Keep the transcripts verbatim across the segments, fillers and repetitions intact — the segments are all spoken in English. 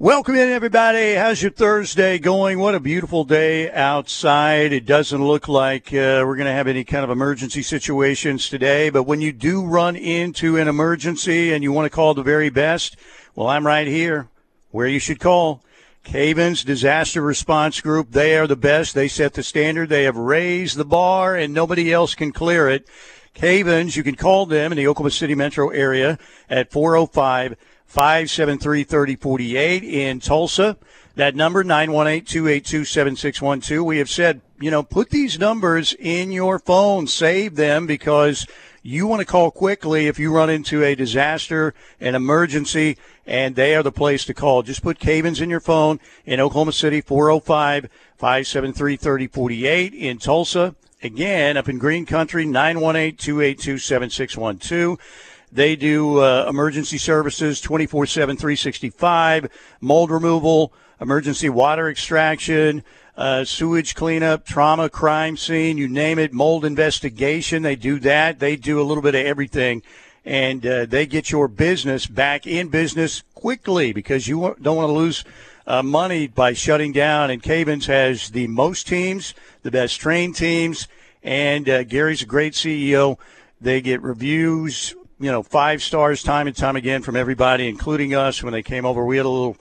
Welcome in, everybody. How's your Thursday going? What a beautiful day outside. It doesn't look like uh, we're going to have any kind of emergency situations today, but when you do run into an emergency and you want to call the very best, well, I'm right here where you should call. Cavins Disaster Response Group, they are the best. They set the standard. They have raised the bar, and nobody else can clear it. Cavins, you can call them in the Oklahoma City metro area at four oh five, five seven three, three oh four eight. In Tulsa, that number, nine one eight, two eight two, seven six one two. We have said, you know, put these numbers in your phone. Save them, because you want to call quickly if you run into a disaster, an emergency, and they are the place to call. Just put Cavins in your phone in Oklahoma City, four oh five, five seven three, three oh four eight. In Tulsa, again, up in Green Country, nine one eight, two eight two, seven six one two. They do uh, emergency services twenty-four seven, three sixty-five, mold removal, emergency water extraction, uh, sewage cleanup, trauma, crime scene, you name it, mold investigation. They do that. They do a little bit of everything, and uh, they get your business back in business quickly, because you don't want to lose uh, money by shutting down. And Cavins has the most teams, the best trained teams, and uh, Gary's a great C E O. They get reviews, you know, five stars time and time again from everybody, including us. When they came over, we had a little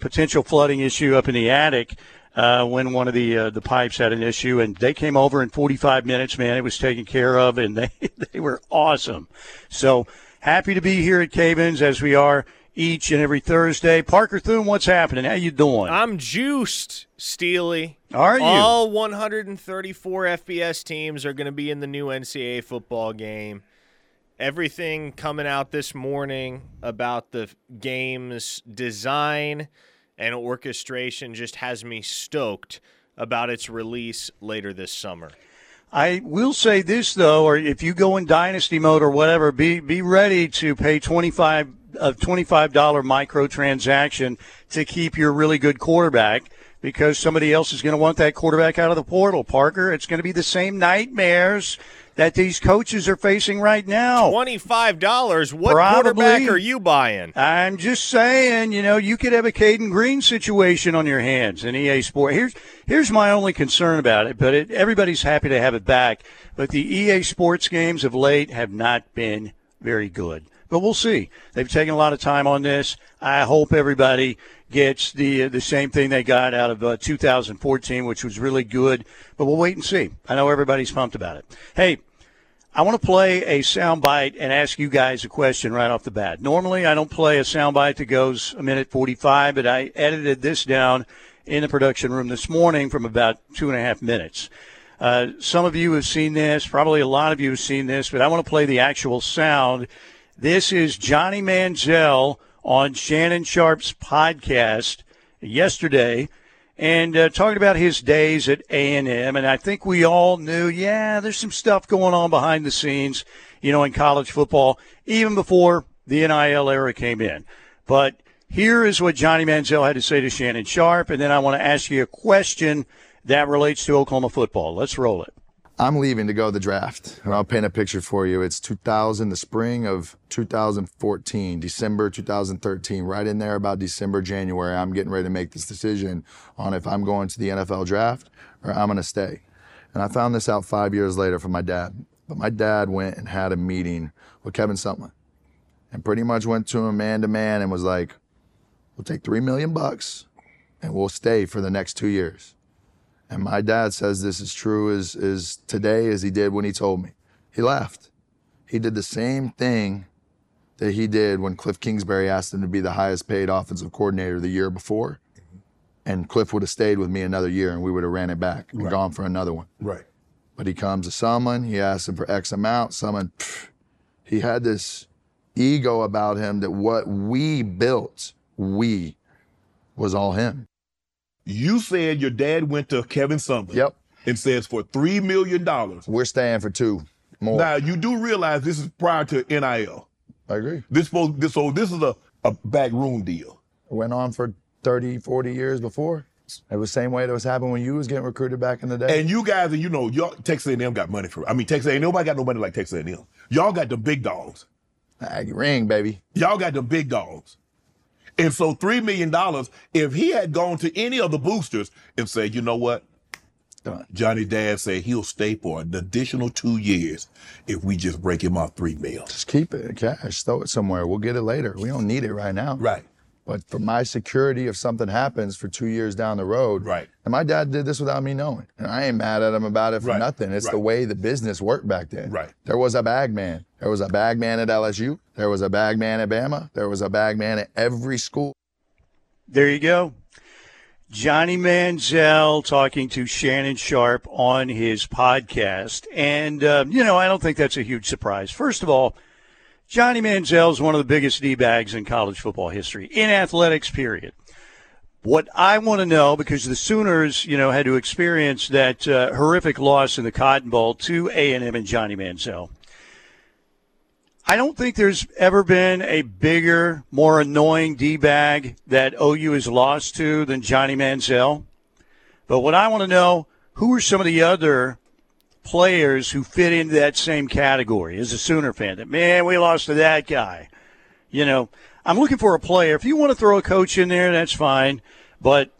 potential flooding issue up in the attic uh, when one of the uh, the pipes had an issue, and they came over in forty-five minutes, man. It was taken care of, and they, they were awesome. So happy to be here at Cavins, as we are each and every Thursday. Parker Thune, what's happening? How you doing? I'm juiced, Steely. Are you? All one hundred thirty-four F B S teams are going to be in the new N C double A football game. Everything coming out this morning about the game's design and orchestration just has me stoked about its release later this summer. I will say this, though, or if you go in dynasty mode or whatever, be be ready to pay twenty-five a twenty-five dollar microtransaction to keep your really good quarterback, because somebody else is going to want that quarterback out of the portal, Parker. It's going to be the same nightmares that these coaches are facing right now. twenty-five dollars, what Probably. quarterback are you buying? I'm just saying, you know, you could have a Caden Green situation on your hands in E A Sports. Here's here's my only concern about it, but it, everybody's happy to have it back. But the E A Sports games of late have not been very good. But we'll see. They've taken a lot of time on this. I hope everybody gets the uh, the same thing they got out of uh, two thousand fourteen, which was really good. But we'll wait and see. I know everybody's pumped about it. Hey, I want to play a soundbite and ask you guys a question right off the bat. Normally, I don't play a soundbite that goes a minute forty-five, but I edited this down in the production room this morning from about two and a half minutes. Uh, some of you have seen this. Probably a lot of you have seen this, but I want to play the actual sound. This is Johnny Manziel on Shannon Sharpe's podcast yesterday, and uh, talking about his days at A and M. And I think we all knew, yeah, there's some stuff going on behind the scenes, you know, in college football, even before the N I L era came in. But here is what Johnny Manziel had to say to Shannon Sharpe, and then I want to ask you a question that relates to Oklahoma football. Let's roll it. I'm leaving to go to the draft, and I'll paint a picture for you. It's two thousand, the spring of two thousand fourteen, December two thousand thirteen, right in there about December, January. I'm getting ready to make this decision on if I'm going to the N F L draft or I'm going to stay. And I found this out five years later from my dad. But my dad went and had a meeting with Kevin Sumlin, and pretty much went to him man to man and was like, we'll take three million bucks and we'll stay for the next two years. And my dad says this is true as, as today as he did when he told me. He laughed. He did the same thing that he did when Cliff Kingsbury asked him to be the highest paid offensive coordinator the year before. And Cliff would have stayed with me another year and we would have ran it back and right. gone for another one. Right. But he comes to someone, he asks him for X amount, someone, pff, he had this ego about him that what we built, we, was all him. You said your dad went to Kevin Sumlin yep. and says for three million dollars. We're staying for two more. Now, you do realize this is prior to N I L. I agree. This supposed, this, so this is a, a backroom deal. It went on for thirty, forty years before. It was the same way that was happening when you was getting recruited back in the day. And you guys, and you know, y'all, Texas A and M got money for it. I mean, Texas A and M, nobody got no money like Texas A and M. Y'all got the big dogs. I ring, baby. Y'all got the big dogs. And so three million dollars, if he had gone to any of the boosters and said, you know what? Johnny Dad said he'll stay for an additional two years if we just break him off three meals. Just keep it in cash, throw it somewhere. We'll get it later. We don't need it right now. Right. But for my security, if something happens for two years down the road, right. And my dad did this without me knowing. And I ain't mad at him about it for right. nothing. It's right. the way the business worked back then. Right. There was a bag man. There was a bag man at L S U. There was a bag man at Bama. There was a bag man at every school. There you go. Johnny Manziel talking to Shannon Sharpe on his podcast. And, um, you know, I don't think that's a huge surprise. First of all, Johnny Manziel is one of the biggest D-bags in college football history, in athletics, period. What I want to know, because the Sooners, you know, had to experience that uh, horrific loss in the Cotton Bowl to A and M and Johnny Manziel. I don't think there's ever been a bigger, more annoying D-bag that O U has lost to than Johnny Manziel. But what I want to know, who are some of the other players who fit into that same category as a Sooner fan? That, man, we lost to that guy. You know, I'm looking for a player. If you want to throw a coach in there, that's fine. But,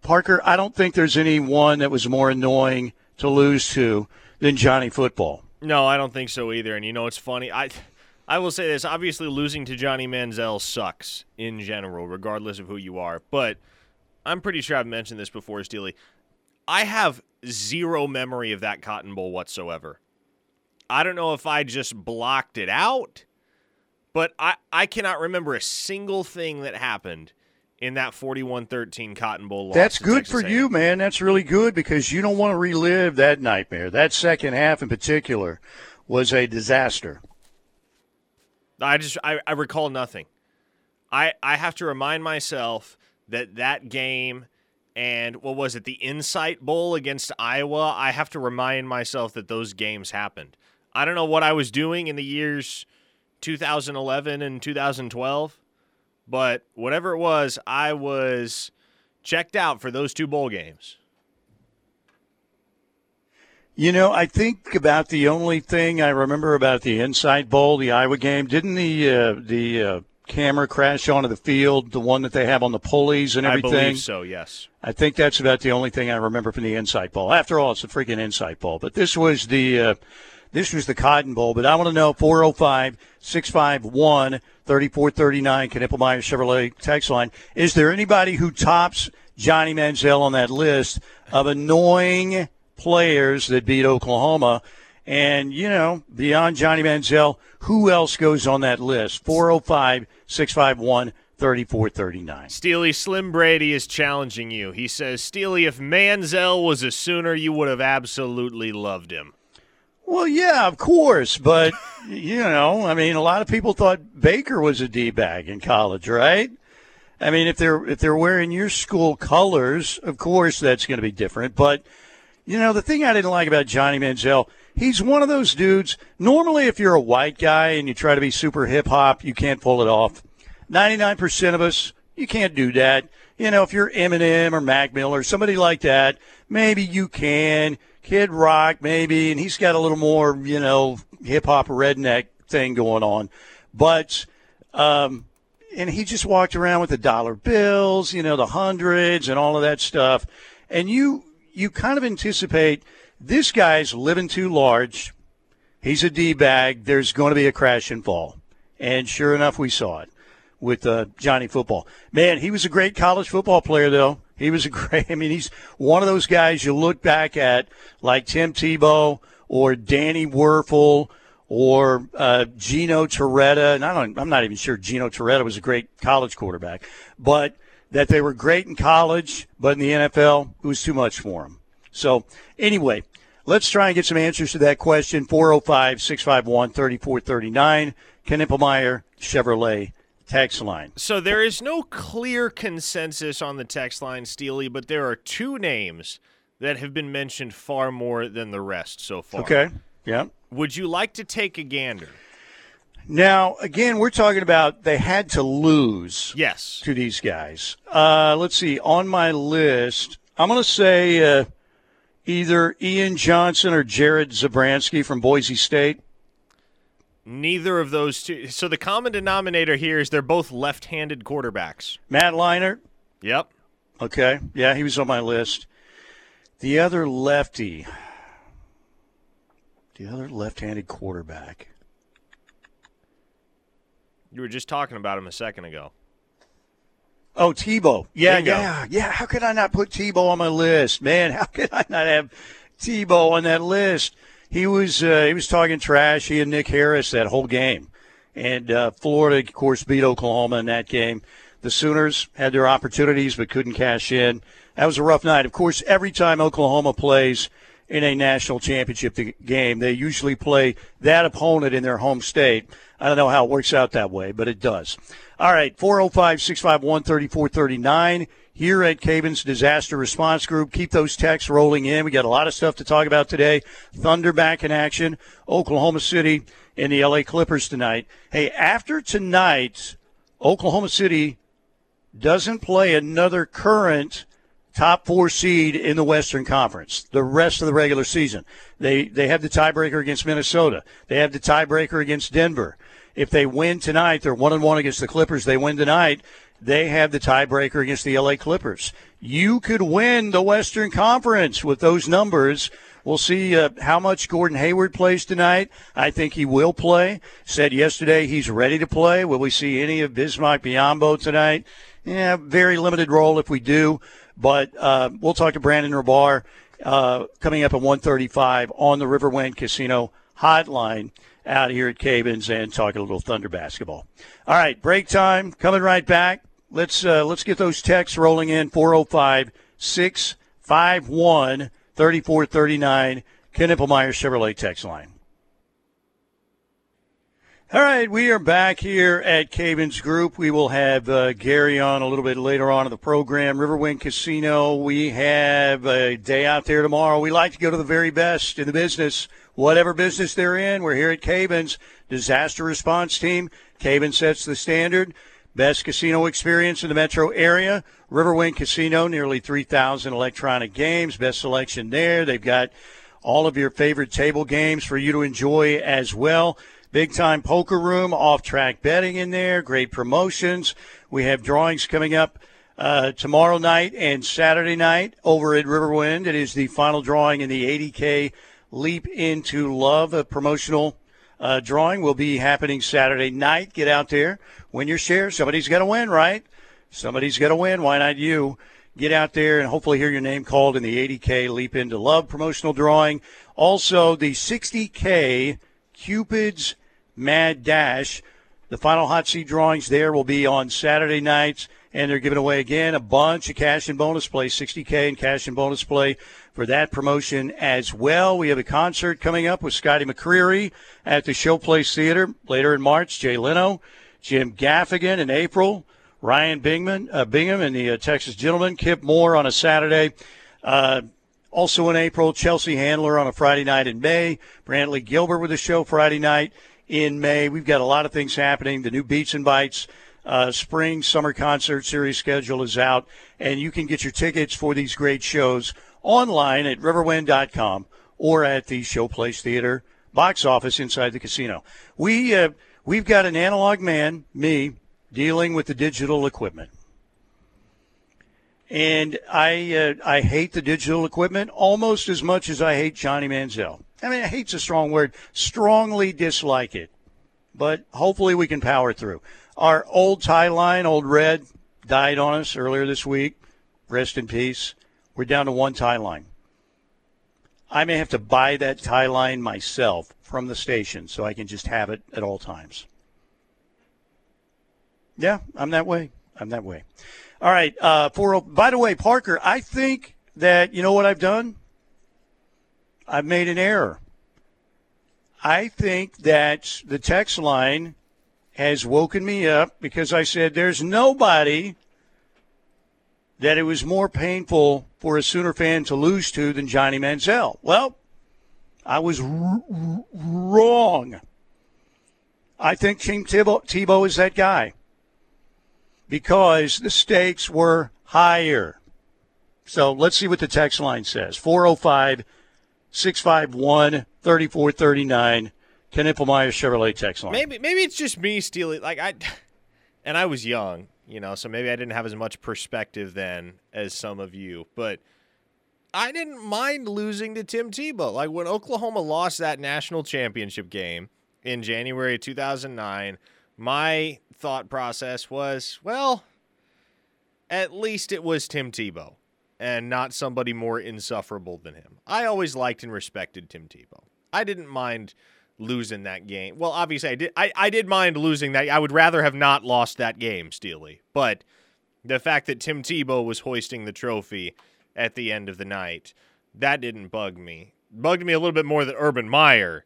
Parker, I don't think there's any one that was more annoying to lose to than Johnny Football. No, I don't think so either. And, you know, it's funny. I – I will say this, obviously losing to Johnny Manziel sucks in general, regardless of who you are, but I'm pretty sure I've mentioned this before, Steely. I have zero memory of that Cotton Bowl whatsoever. I don't know if I just blocked it out, but I, I cannot remember a single thing that happened in that forty-one thirteen Cotton Bowl loss. That's good for you, man. That's really good because you don't want to relive that nightmare. That second half in particular was a disaster. I just I, I recall nothing. I I have to remind myself that that game and what was it, the Insight Bowl against Iowa, I have to remind myself that those games happened. I don't know what I was doing in the years two thousand eleven and two thousand twelve, but whatever it was, I was checked out for those two bowl games. You know, I think about the only thing I remember about the Insight Bowl, the Iowa game, didn't the uh, the uh, camera crash onto the field, the one that they have on the pulleys and everything? I believe so, yes. I think that's about the only thing I remember from the Insight Bowl. After all, it's a freaking Insight Bowl. But this was the uh, this was the Cotton Bowl. But I want to know, four oh five, six five one, three four three nine, Knippelmeyer Chevrolet text line, is there anybody who tops Johnny Manziel on that list of annoying players that beat Oklahoma? And, you know, beyond Johnny Manziel, who else goes on that list? four oh five, six five one, three four three nine. Steely, Slim Brady is challenging you. He says, Steely, if Manziel was a Sooner, you would have absolutely loved him. Well, yeah, of course. But, you know, I mean, a lot of people thought Baker was a D-bag in college, right? I mean, if they're if they're wearing your school colors, of course that's going to be different. But you know, the thing I didn't like about Johnny Manziel, he's one of those dudes, normally if you're a white guy and you try to be super hip-hop, you can't pull it off. ninety-nine percent of us, you can't do that. You know, if you're Eminem or Mac Miller, somebody like that, maybe you can. Kid Rock, maybe, and he's got a little more, you know, hip-hop redneck thing going on. But, um, and he just walked around with the dollar bills, you know, the hundreds and all of that stuff. And you... you kind of anticipate this guy's living too large. He's a D-bag. There's going to be a crash and fall. And sure enough, we saw it with uh, Johnny Football. Man, he was a great college football player, though. He was a great – I mean, he's one of those guys you look back at like Tim Tebow or Danny Werfel or uh, Gino Torretta. And I don't, I'm not even sure Gino Torretta was a great college quarterback. But – that they were great in college, but in the N F L, it was too much for them. So, anyway, let's try and get some answers to that question. four oh five, six five one, three four three nine, Knippelmeyer Chevrolet text line. So, there is no clear consensus on the text line, Steely, but there are two names that have been mentioned far more than the rest so far. Okay, yeah. Would you like to take a gander? Now, again, we're talking about they had to lose yes. to these guys. Uh, let's see. On my list, I'm going to say uh, either Ian Johnson or Jared Zabransky from Boise State. Neither of those two. So the common denominator here is they're both left-handed quarterbacks. Matt Leinart. Yep. Okay. Yeah, he was on my list. The other lefty. The other left-handed quarterback. You were just talking about him a second ago. Oh, Tebow. Yeah, yeah, yeah. How could I not put Tebow on my list? Man, how could I not have Tebow on that list? He was uh, he was talking trash, he and Nick Harris, that whole game. And uh, Florida, of course, beat Oklahoma in that game. The Sooners had their opportunities but couldn't cash in. That was a rough night. Of course, every time Oklahoma plays in a national championship game, they usually play that opponent in their home state. I don't know how it works out that way, but it does. All right, four oh five, six five one, three four three nine here at Cavins Disaster Response Group. Keep those texts rolling in. We got a lot of stuff to talk about today. Thunder back in action. Oklahoma City and the L A Clippers tonight. Hey, after tonight, Oklahoma City doesn't play another current top four seed in the Western Conference the rest of the regular season. They they have the tiebreaker against Minnesota. They have the tiebreaker against Denver. If they win tonight, they're one and one against the Clippers. They win tonight, they have the tiebreaker against the L A Clippers. You could win the Western Conference with those numbers. We'll see uh, how much Gordon Hayward plays tonight. I think he will play. Said yesterday he's ready to play. Will we see any of Bismack Biyombo tonight? Yeah, very limited role if we do. But uh, we'll talk to Brandon Rabar uh, coming up at one thirty-five on the Riverwind Casino hotline out here at Cavins and talking a little Thunder basketball. All right, break time. Coming right back. Let's uh, let's get those texts rolling in. four oh five, six five one, three four three nine, Ken Knippelmeyer Chevrolet text line. All right, we are back here at Cavins Group. We will have uh, Gary on a little bit later on in the program. Riverwind Casino, we have a day out there tomorrow. We like to go to the very best in the business, whatever business they're in. We're here at Cavins. Disaster response team. Cavins sets the standard. Best casino experience in the metro area. Riverwind Casino, nearly three thousand electronic games. Best selection there. They've got all of your favorite table games for you to enjoy as well. Big-time poker room, off-track betting in there, great promotions. We have drawings coming up uh, tomorrow night and Saturday night over at Riverwind. It is the final drawing in the eighty K Leap Into Love. A promotional uh, drawing will be happening Saturday night. Get out there, win your share. Somebody's got to win, right? Somebody's got to win. Why not you? Get out there and hopefully hear your name called in the eighty K Leap Into Love promotional drawing. Also, the sixty K Cupid's Mad Dash. The final hot seat drawings there will be on Saturday nights, and they're giving away again a bunch of cash and bonus play, sixty K in cash and bonus play for that promotion as well. We have a concert coming up with Scotty McCreery at the Showplace Theater later in March. Jay Leno, Jim Gaffigan in April, Ryan Bingham, uh, Bingham and the uh, Texas Gentleman, Kip Moore on a Saturday. Uh, also in April, Chelsea Handler on a Friday night in May, Brantley Gilbert with a show Friday night. In May, we've got a lot of things happening. The new Beats and Bites uh, spring summer concert series schedule is out, and you can get your tickets for these great shows online at riverwind dot com or at the Showplace Theater box office inside the casino. We uh, we've got an analog man, me, dealing with the digital equipment, and I uh, I hate the digital equipment almost as much as I hate Johnny Manziel. I mean, hate's a strong word. Strongly dislike it. But hopefully we can power through. Our old tie line, old red, died on us earlier this week. Rest in peace. We're down to one tie line. I may have to buy that tie line myself from the station so I can just have it at all times. Yeah, I'm that way. I'm that way. All right. Uh, for, by the way, Parker, I think that, you know what I've done? I've made an error. I think that the text line has woken me up because I said there's nobody that it was more painful for a Sooner fan to lose to than Johnny Manziel. Well, I was r- r- wrong. I think Tim Tebow, Tebow is that guy because the stakes were higher. So let's see what the text line says. four oh five, six five one, three four three nine, to Knippelmeyer Chevrolet text line. Maybe maybe it's just me stealing. Like I, and I was young, you know, so maybe I didn't have as much perspective then as some of you. But I didn't mind losing to Tim Tebow. Like when Oklahoma lost that national championship game in January of two thousand nine, my thought process was, well, at least it was Tim Tebow and not somebody more insufferable than him. I always liked and respected Tim Tebow. I didn't mind losing that game. Well, obviously, I did. I, I did mind losing that. I would rather have not lost that game, Steely. But the fact that Tim Tebow was hoisting the trophy at the end of the night, that didn't bug me. It bugged me a little bit more that Urban Meyer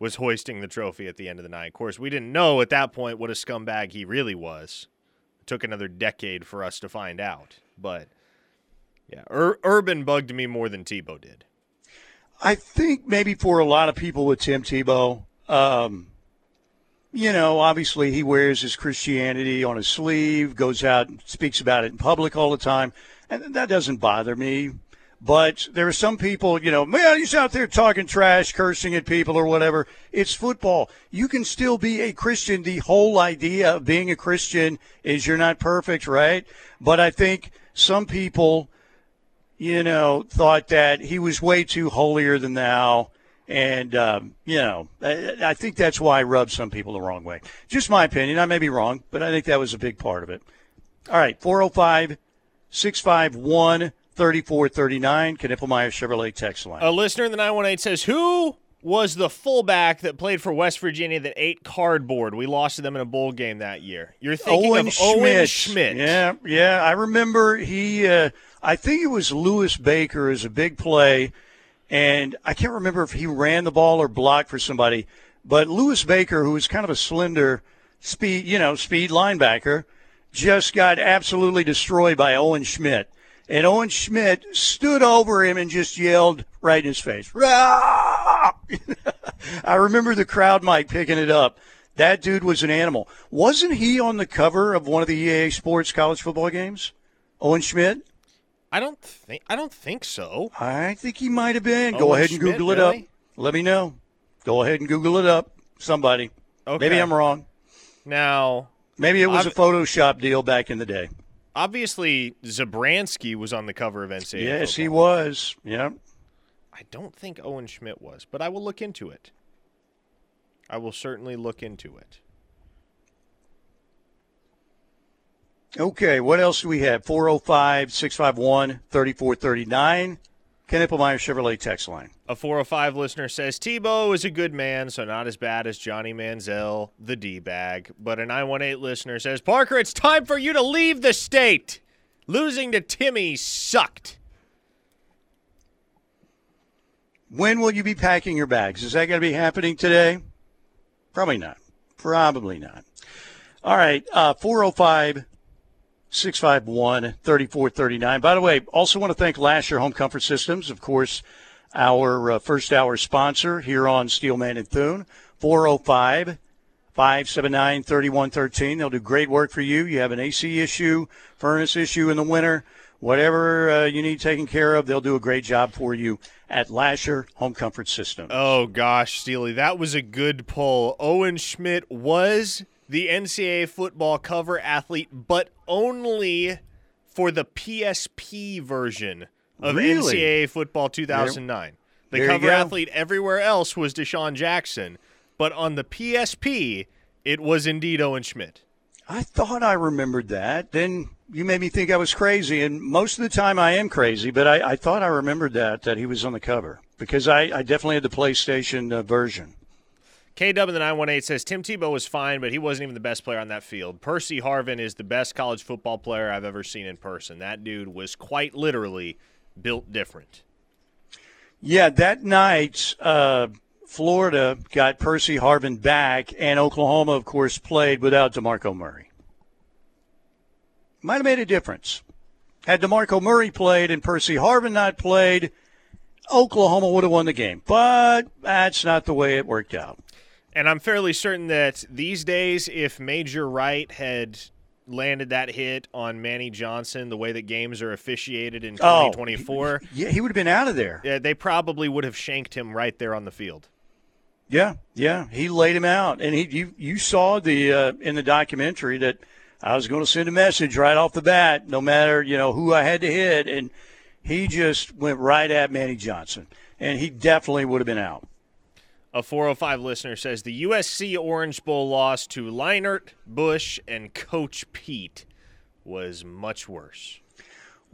was hoisting the trophy at the end of the night. Of course, we didn't know at that point what a scumbag he really was. It took another decade for us to find out. But, yeah, Ur- Urban bugged me more than Tebow did. I think maybe for a lot of people with Tim Tebow, um, you know, obviously he wears his Christianity on his sleeve, goes out and speaks about it in public all the time, and that doesn't bother me. But there are some people, you know, man, he's out there talking trash, cursing at people or whatever. It's football. You can still be a Christian. The whole idea of being a Christian is you're not perfect, right? But I think some people, you know, thought that he was way too holier than thou. And, um, you know, I, I think that's why I rubbed some people the wrong way. Just my opinion. I may be wrong, but I think that was a big part of it. All right, four oh five, six five one, three four three nine, Knippelmeyer Chevrolet text line. A listener in the nine one eight says, who was the fullback that played for West Virginia that ate cardboard? We lost to them in a bowl game that year. You're thinking Owen of Schmidt. Owen Schmidt. Yeah, yeah. I remember he uh, – I think it was Lewis Baker as a big play, and I can't remember if he ran the ball or blocked for somebody. But Lewis Baker, who was kind of a slender speed, you know, speed linebacker, just got absolutely destroyed by Owen Schmidt. And Owen Schmidt stood over him and just yelled right in his face. I remember the crowd mic picking it up. That dude was an animal. Wasn't he on the cover of one of the E A Sports college football games? Owen Schmidt? I don't think I don't think so. I think he might have been. Owen Go ahead and Schmidt, Google it really? up. Let me know. Go ahead and Google it up. Somebody. Okay. Maybe I'm wrong. Now, maybe it was I've... a Photoshop deal back in the day. Obviously, Zabransky was on the cover of N C double A. Yes, football. He was. Yep. I don't think Owen Schmidt was, but I will look into it. I will certainly look into it. Okay, what else do we have? four oh five, six five one, three four three nine. Knippelmeyer Chevrolet text line. A four oh five listener says, Tebow is a good man, so not as bad as Johnny Manziel, the D-bag. But a nine one eight listener says, Parker, it's time for you to leave the state. Losing to Timmy sucked. When will you be packing your bags? Is that going to be happening today? Probably not. Probably not. All right, uh, four oh five six five one, three four three nine. By the way, also want to thank Lasher Home Comfort Systems, of course, our uh, first hour sponsor here on Steelman and Thune. four oh five, five seven nine, three one one three. They'll do great work for you. You have an A C issue, furnace issue in the winter, whatever uh, you need taken care of, they'll do a great job for you at Lasher Home Comfort Systems. Oh, gosh, Steely, that was a good pull. Owen Schmidt was the N C double A football cover athlete, but only for the P S P version of really? N C double A football two thousand nine. There, the there cover athlete everywhere else was Deshaun Jackson, but on the P S P, it was indeed Owen Schmidt. I thought I remembered that. Then you made me think I was crazy, and most of the time I am crazy, but I, I thought I remembered that, that he was on the cover, because I, I definitely had the PlayStation uh, version. K-Dub in the nine one eight says, Tim Tebow was fine, but he wasn't even the best player on that field. Percy Harvin is the best college football player I've ever seen in person. That dude was quite literally built different. Yeah, that night, uh, Florida got Percy Harvin back, and Oklahoma, of course, played without DeMarco Murray. Might have made a difference. Had DeMarco Murray played and Percy Harvin not played, Oklahoma would have won the game. But that's not the way it worked out. And I'm fairly certain that these days, if Major Wright had landed that hit on Manny Johnson, the way that games are officiated in twenty twenty-four. Oh, yeah, he would have been out of there. Yeah, they probably would have shanked him right there on the field. Yeah, yeah, he laid him out, and he you you saw the uh, in the documentary that I was going to send a message right off the bat, no matter you know who I had to hit, and he just went right at Manny Johnson, and he definitely would have been out. A four oh five listener says the U S C Orange Bowl loss to Leinart, Bush, and Coach Pete was much worse.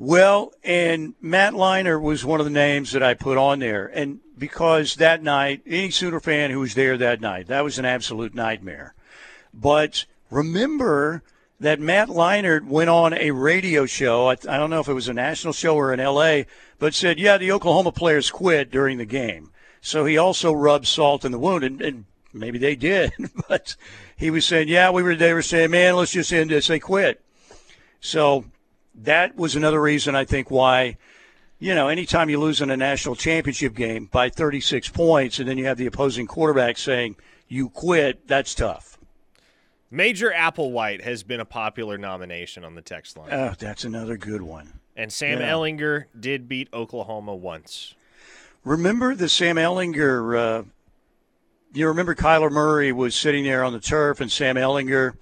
Well, and Matt Leinart was one of the names that I put on there, and because that night, any Sooner fan who was there that night, that was an absolute nightmare. But remember that Matt Leinart went on a radio show, I, I don't know if it was a national show or in L A, but said, yeah, the Oklahoma players quit during the game. So he also rubbed salt in the wound, and, and maybe they did, but he was saying, yeah, we were, they were saying, man, let's just end this. They quit. So that was another reason I think why, you know, anytime you lose in a national championship game by thirty-six points and then you have the opposing quarterback saying you quit, that's tough. Major Applewhite has been a popular nomination on the text line. Oh, that's another good one. And Sam yeah. Ehlinger did beat Oklahoma once. Remember the Sam Ehlinger, uh, you remember Kyler Murray was sitting there on the turf and Sam Ehlinger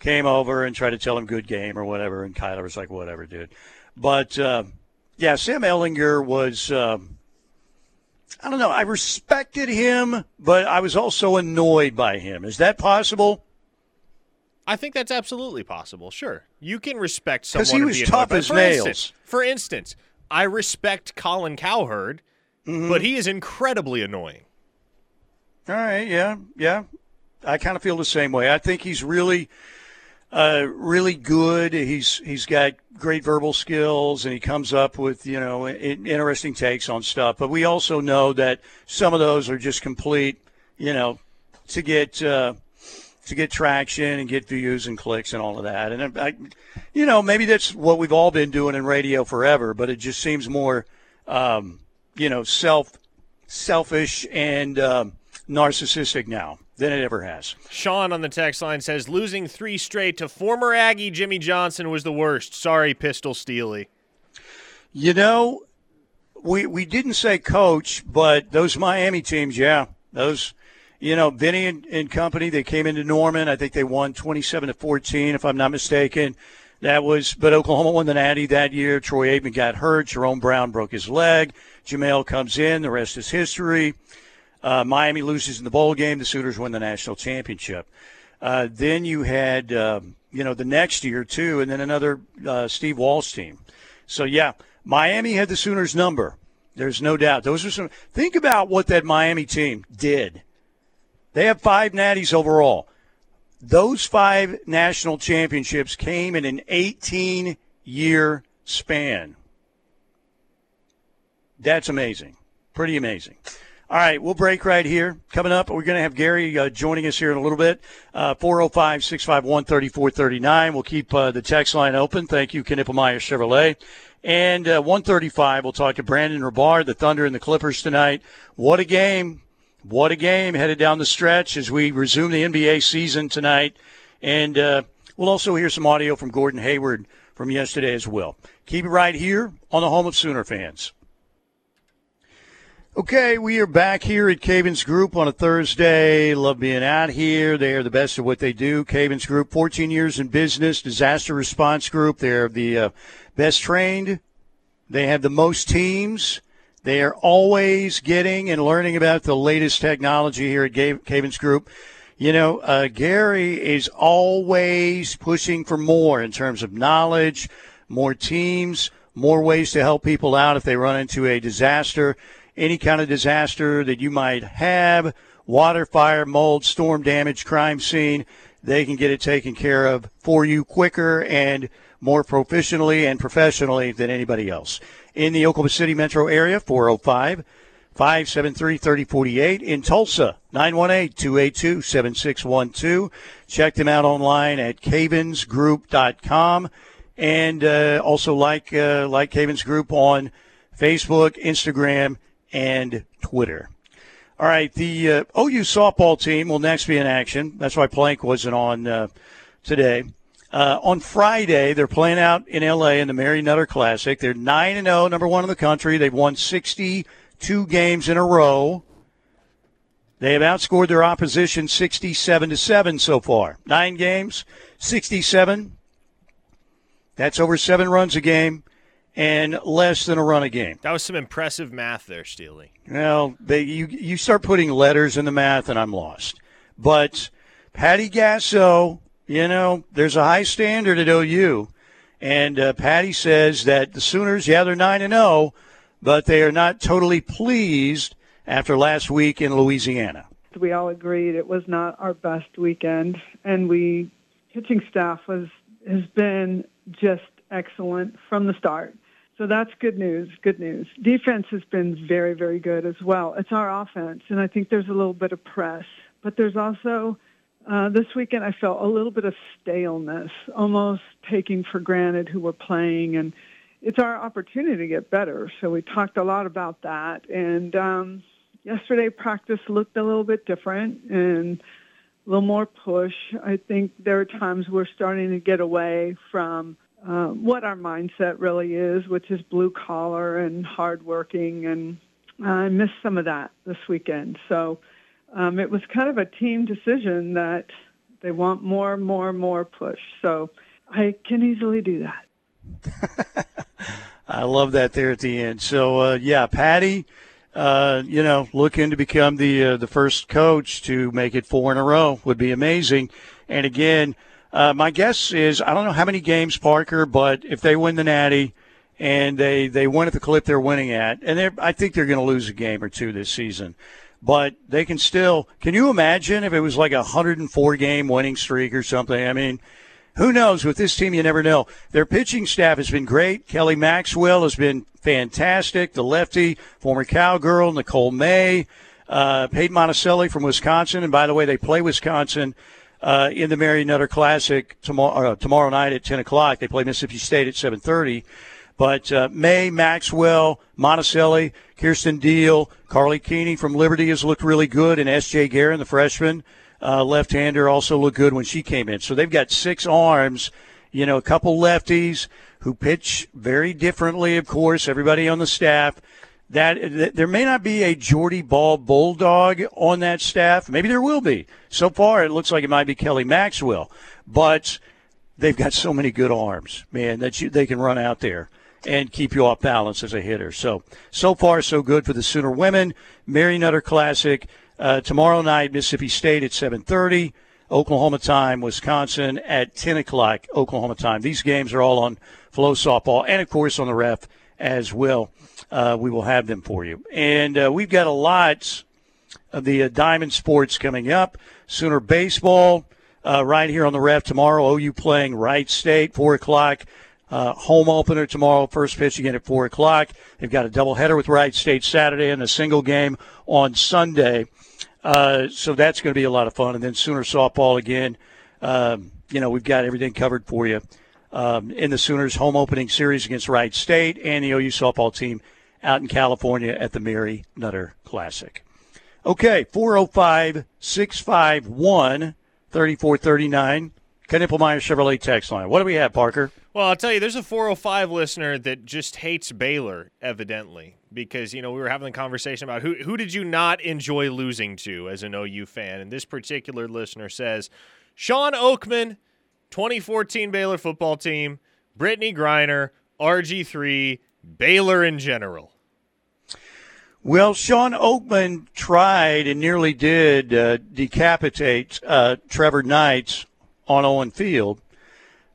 came over and tried to tell him good game or whatever, and Kyler was like, whatever, dude. But, uh, yeah, Sam Ehlinger was, um, I don't know, I respected him, but I was also annoyed by him. Is that possible? I think that's absolutely possible, sure. You can respect someone. Because he was tough as nails. For instance, I respect Colin Cowherd, mm-hmm. but he is incredibly annoying. All right, yeah, yeah. I kind of feel the same way. I think he's really – Uh, really good. He's he's got great verbal skills, and he comes up with you know in, interesting takes on stuff. But we also know that some of those are just complete, you know, to get uh, to get traction and get views and clicks and all of that. And I, you know, maybe that's what we've all been doing in radio forever. But it just seems more, um, you know, self selfish and um, narcissistic now than it ever has. Sean on the text line says, losing three straight to former Aggie Jimmy Johnson was the worst. Sorry, Pistol Steely. You know, we we didn't say coach, but those Miami teams, yeah. Those, you know, Vinny and, and company, they came into Norman. I think they won twenty-seven to fourteen, if I'm not mistaken. That was, but Oklahoma won the Natty that year. Troy Aikman got hurt. Jerome Brown broke his leg. Jamel comes in. The rest is history. Uh, Miami loses in the bowl game. The Sooners win the national championship. Uh, then you had, um, you know, the next year, too, and then another uh, Steve Walsh team. So, yeah, Miami had the Sooners number. There's no doubt. Those are some. Think about what that Miami team did. They have five natties overall. Those five national championships came in an eighteen-year span. That's amazing. Pretty amazing. All right, we'll break right here. Coming up, we're going to have Gary uh, joining us here in a little bit, uh, four oh five, six five one, three four three nine. We'll keep uh, the text line open. Thank you, Knippelmeyer Chevrolet. And uh, one thirty-five, we'll talk to Brandon Rabar, the Thunder and the Clippers tonight. What a game. What a game headed down the stretch as we resume the N B A season tonight. And uh, we'll also hear some audio from Gordon Hayward from yesterday as well. Keep it right here on the home of Sooner fans. Okay, we are back here at Cavins Group on a Thursday. Love being out here. They are the best at what they do. Cavins Group, fourteen years in business, disaster response group. They are the uh, best trained. They have the most teams. They are always getting and learning about the latest technology here at Gav- Cavins Group. You know, uh, Gary is always pushing for more in terms of knowledge, more teams, more ways to help people out if they run into a disaster. Any kind of disaster that you might have, water, fire, mold, storm damage, crime scene, they can get it taken care of for you quicker and more professionally and professionally than anybody else. In the Oklahoma City metro area, four oh five, five seven three, three oh four eight. In Tulsa, nine one eight, two eight two, seven six one two. Check them out online at cavins group dot com. And uh, also like, uh, like Cavins Group on Facebook, Instagram, and Twitter. All right, the uh, O U softball team will next be in action. That's why Plank wasn't on uh, today. Uh, on Friday, they're playing out in L A in the Mary Nutter Classic. They're nine and oh, number one in the country. They've won sixty-two games in a row. They have outscored their opposition sixty-seven to seven so far. Nine games, sixty-seven. That's over seven runs a game and less than a run a game. That was some impressive math there, Steely. Well, they, you, you start putting letters in the math, and I'm lost. But Patty Gasso, you know, there's a high standard at O U. And uh, Patty says that the Sooners, yeah, they're nine and oh, but they are not totally pleased after last week in Louisiana. We all agreed it was not our best weekend, and we pitching staff was has been just excellent from the start. So that's good news, good news. Defense has been very, very good as well. It's our offense, and I think there's a little bit of press. But there's also, uh, this weekend I felt a little bit of staleness, almost taking for granted who we're playing, and it's our opportunity to get better. So we talked a lot about that, and um, yesterday practice looked a little bit different and a little more push. I think there are times we're starting to get away from uh, what our mindset really is, which is blue-collar and hardworking, and I missed some of that this weekend. So um, it was kind of a team decision that they want more, more, more push. So I can easily do that. I love that there at the end. So, uh, yeah, Patty, Uh, you know, looking to become the uh, the first coach to make it four in a row would be amazing. And again, uh, my guess is I don't know how many games, Parker, but if they win the Natty and they, they win at the clip they're winning at, and I think they're going to lose a game or two this season, but they can still. Can you imagine if it was like a one hundred four game winning streak or something? I mean, who knows with this team? You never know. Their pitching staff has been great. Kelly Maxwell has been fantastic. The lefty, former Cowgirl, Nicole May, uh, Peyton Monticelli from Wisconsin. And by the way, they play Wisconsin uh, in the Mary Nutter Classic tomorrow, uh, tomorrow night at ten o'clock. They play Mississippi State at seven thirty. But uh, May, Maxwell, Monticelli, Kirsten Deal, Carly Keeney from Liberty has looked really good, and S J Guerin, the freshman. Uh, left-hander also looked good when she came in. So they've got six arms, you know, a couple lefties who pitch very differently, of course, everybody on the staff. That, th- there may not be a Jordy Bahl bulldog on that staff. Maybe there will be. So far it looks like it might be Kelly Maxwell. But they've got so many good arms, man, that you, they can run out there and keep you off balance as a hitter. So, so far so good for the Sooner women. Mary Nutter Classic. Uh, tomorrow night, Mississippi State at seven thirty, Oklahoma time, Wisconsin at ten o'clock, Oklahoma time. These games are all on Flow Softball and, of course, on the ref as well. Uh, we will have them for you. And uh, we've got a lot of the uh, Diamond Sports coming up. Sooner Baseball uh, right here on the ref tomorrow. O U playing Wright State, four o'clock. Uh, home opener tomorrow, first pitch again at four o'clock. They've got a doubleheader with Wright State Saturday and a single game on Sunday. Uh, so that's going to be a lot of fun. And then Sooner softball again. Um, you know, we've got everything covered for you um, in the Sooners home opening series against Wright State and the O U softball team out in California at the Mary Nutter Classic. Okay, four oh five, six five one, three four three nine, Knippelmeyer Chevrolet text line. What do we have, Parker? Well, I'll tell you, there's a four oh five listener that just hates Baylor, evidently, because, you know, we were having a conversation about who who did you not enjoy losing to as an O U fan, and this particular listener says, Sean Oakman, twenty fourteen Baylor football team, Brittany Griner, R G three, Baylor in general. Well, Sean Oakman tried and nearly did uh, decapitate uh, Trevor Knights on Owen Field.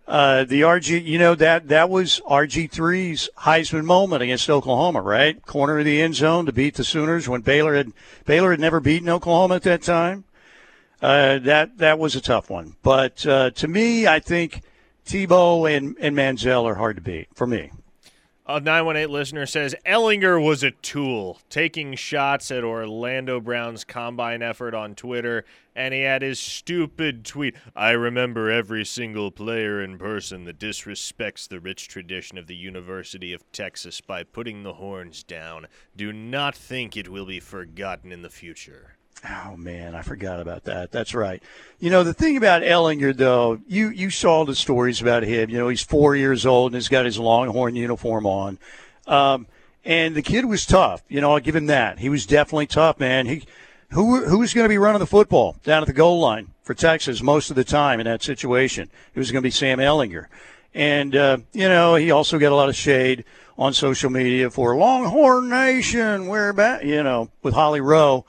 Uh, the R G, you know, that, that was R G three's Heisman moment against Oklahoma, right? Corner of the end zone to beat the Sooners when Baylor had, Baylor had never beaten Oklahoma at that time. Uh, that, that was a tough one. But, uh, to me, I think Tebow and, and Manziel are hard to beat for me. A nine one eight listener says, Ehlinger was a tool, taking shots at Orlando Brown's combine effort on Twitter, and he had his stupid tweet, I remember every single player in person that disrespects the rich tradition of the University of Texas by putting the horns down. Do not think it will be forgotten in the future. Oh, man, I forgot about that. That's right. You know, the thing about Ehlinger, though, you, you saw the stories about him. You know, he's four years old and he's got his Longhorn uniform on. Um, and the kid was tough. You know, I'll give him that. He was definitely tough, man. He Who who's going to be running the football down at the goal line for Texas most of the time in that situation? It was going to be Sam Ehlinger. And, uh, you know, he also got a lot of shade on social media for Longhorn Nation, we're back, you know, with Holly Rowe.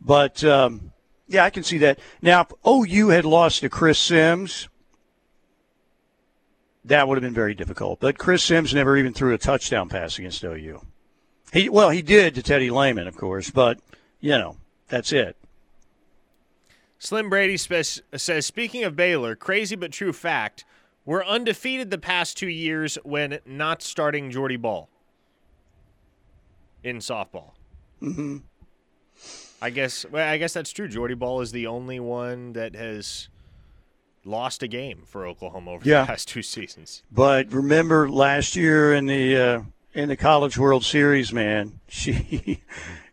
But, um, yeah, I can see that. Now, if O U had lost to Chris Sims, that would have been very difficult. But Chris Sims never even threw a touchdown pass against O U. He Well, he did to Teddy Lehman, of course, but, you know, that's it. Slim Brady spe- says, speaking of Baylor, crazy but true fact, we're undefeated the past two years when not starting Jordy Bahl in softball. Mm-hmm. I guess well, I guess that's true. Jordy Bahl is the only one that has lost a game for Oklahoma over yeah. the past two seasons. But remember last year in the uh, in the College World Series, man, she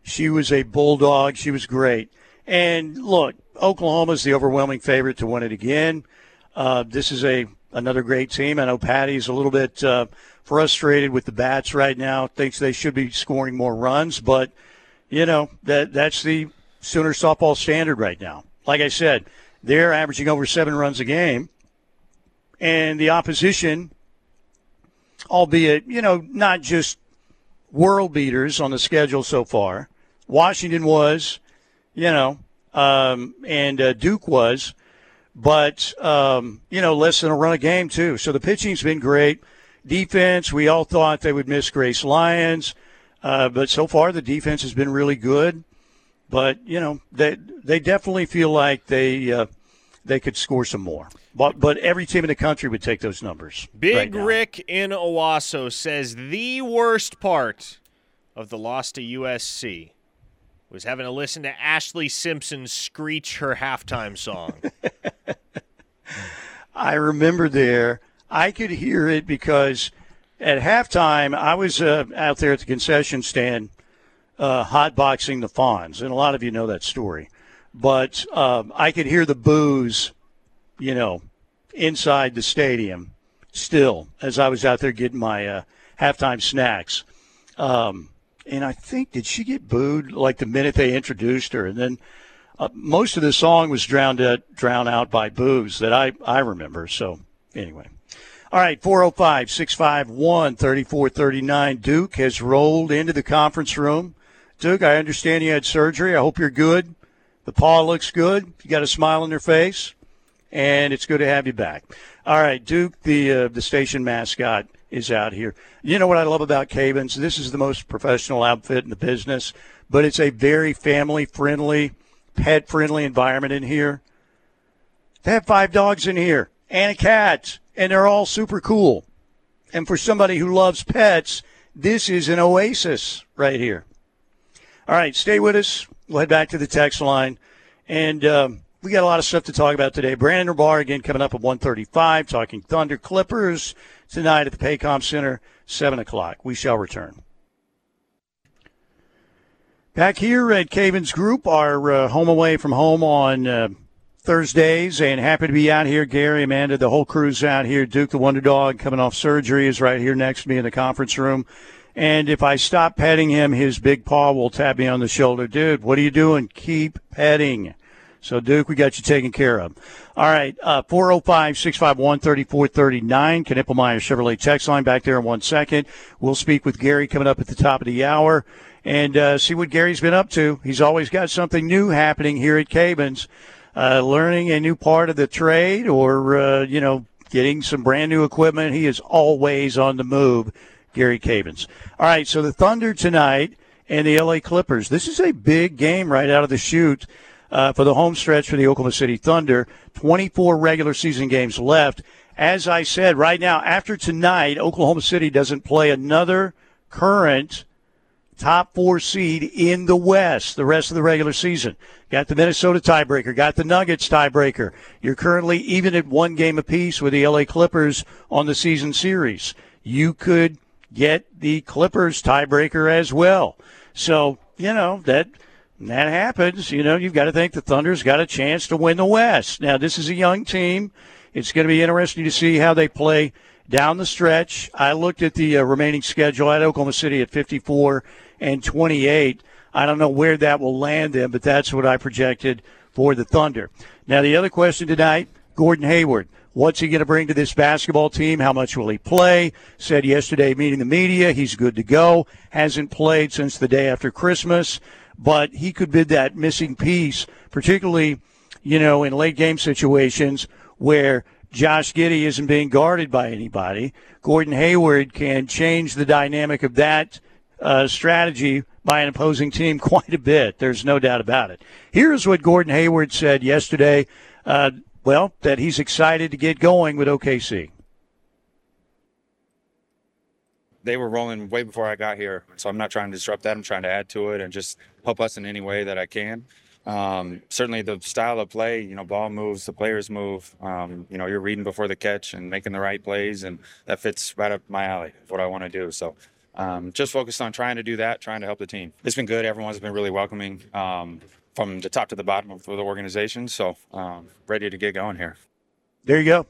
she was a bulldog. She was great. And look, Oklahoma's the overwhelming favorite to win it again. Uh, this is a another great team. I know Patty's a little bit uh, frustrated with the bats right now. Thinks they should be scoring more runs, but you know, that that's the Sooner softball standard right now. Like I said, they're averaging over seven runs a game. And the opposition, albeit, you know, not just world beaters on the schedule so far. Washington was, you know, um, and uh, Duke was. But, um, you know, less than a run a game, too. So the pitching's been great. Defense, we all thought they would miss Grace Lyons. Uh, but so far, the defense has been really good. But, you know, they they definitely feel like they uh, they could score some more. But but every team in the country would take those numbers. Big right Rick in Owasso says the worst part of the loss to U S C was having to listen to Ashley Simpson screech her halftime song. I remember there. I could hear it because – at halftime, I was uh, out there at the concession stand uh, hotboxing the Fawns, and a lot of you know that story. But uh, I could hear the boos, you know, inside the stadium still as I was out there getting my uh, halftime snacks. Um, and I think, did she get booed like the minute they introduced her? And then uh, most of the song was drowned out, drowned out by boos that I, I remember. So anyway. All right, four oh five, six five one, three four three nine. Duke has rolled into the conference room. Duke, I understand you had surgery. I hope you're good. The paw looks good. You got a smile on your face, and it's good to have you back. All right, Duke, the uh, the station mascot, is out here. You know what I love about Cavins? This is the most professional outfit in the business, but it's a very family-friendly, pet-friendly environment in here. They have five dogs in here and a cat. And they're all super cool. And for somebody who loves pets, this is an oasis right here. All right, stay with us. We'll head back to the text line. And um, we got a lot of stuff to talk about today. Brandon Rabar again coming up at one thirty-five, talking Thunder Clippers tonight at the Paycom Center, seven o'clock. We shall return. Back here at Cavins Group, our uh, home away from home on uh, Thursdays, and happy to be out here. Gary, Amanda, the whole crew's out here. Duke, the Wonder Dog, coming off surgery, is right here next to me in the conference room. And if I stop petting him, his big paw will tap me on the shoulder. Dude, what are you doing? Keep petting. So, Duke, we got you taken care of. All right, uh, four oh five, six five one, three four three nine, Knippelmeyer Chevrolet text line. Back there in one second. We'll speak with Gary coming up at the top of the hour and uh, see what Gary's been up to. He's always got something new happening here at Cavins. Uh, learning a new part of the trade or, uh, you know, getting some brand new equipment. He is always on the move, Gary Cavins. All right, so the Thunder tonight and the L A Clippers. This is a big game right out of the chute uh, for the home stretch for the Oklahoma City Thunder. twenty-four regular season games left. As I said, right now, after tonight, Oklahoma City doesn't play another current top four seed in the West the rest of the regular season. Got the Minnesota tiebreaker. Got the Nuggets tiebreaker. You're currently even at one game apiece with the L A Clippers on the season series. You could get the Clippers tiebreaker as well. So, you know, that that happens. You know, you've got to think the Thunder's got a chance to win the West. Now, this is a young team. It's going to be interesting to see how they play down the stretch. I looked at the uh, remaining schedule at Oklahoma City at fifty-four and twenty-eight. I don't know where that will land them, but that's what I projected for the Thunder. Now, the other question tonight, Gordon Hayward. What's he going to bring to this basketball team? How much will he play? Said yesterday, meeting the media, he's good to go. Hasn't played since the day after Christmas, but he could be that missing piece, particularly, you know, in late game situations where Josh Giddey isn't being guarded by anybody. Gordon Hayward can change the dynamic of that uh, strategy by an opposing team quite a bit. There's no doubt about it. Here's what Gordon Hayward said yesterday. Uh, Well, that he's excited to get going with O K C. They were rolling way before I got here, so I'm not trying to disrupt that. I'm trying to add to it and just help us in any way that I can. Um, certainly the style of play, you know, ball moves, the players move. Um, you know, you're reading before the catch and making the right plays, and that fits right up my alley of what I want to do. So um, just focused on trying to do that, trying to help the team. It's been good. Everyone's been really welcoming. Um, from the top to the bottom of the organization. So um, ready to get going here. There you go.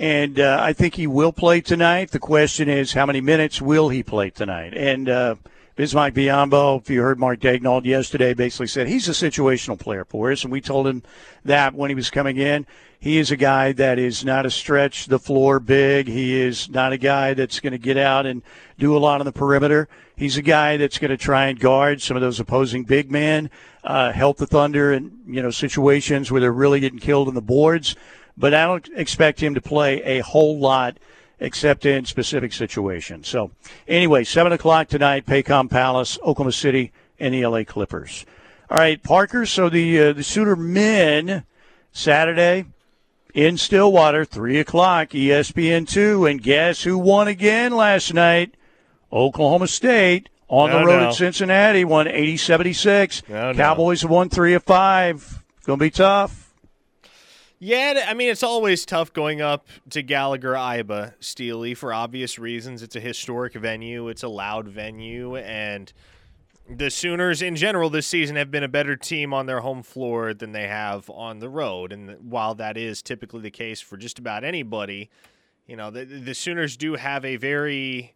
And uh, I think he will play tonight. The question is, how many minutes will he play tonight? And uh, Bismack Biyombo, if you heard Mark Daignault yesterday, basically said he's a situational player for us, and we told him that when he was coming in. He is a guy that is not a stretch the floor big. He is not a guy that's going to get out and do a lot on the perimeter. He's a guy that's going to try and guard some of those opposing big men, uh, help the Thunder in, you know, situations where they're really getting killed on the boards. But I don't expect him to play a whole lot except in specific situations. So, anyway, seven o'clock tonight, Paycom Palace, Oklahoma City, and the L A Clippers. All right, Parker, so the, uh, the Sooner men, Saturday in Stillwater, three o'clock, E S P N two. And guess who won again last night? Oklahoma State on no, the road no. at Cincinnati, won eighty seventy-six. No, Cowboys no. won three of five. It's going to be tough. Yeah, I mean, it's always tough going up to Gallagher-Iba, Steely, for obvious reasons. It's a historic venue. It's a loud venue. And the Sooners in general this season have been a better team on their home floor than they have on the road. And while that is typically the case for just about anybody, you know, the, the Sooners do have a very...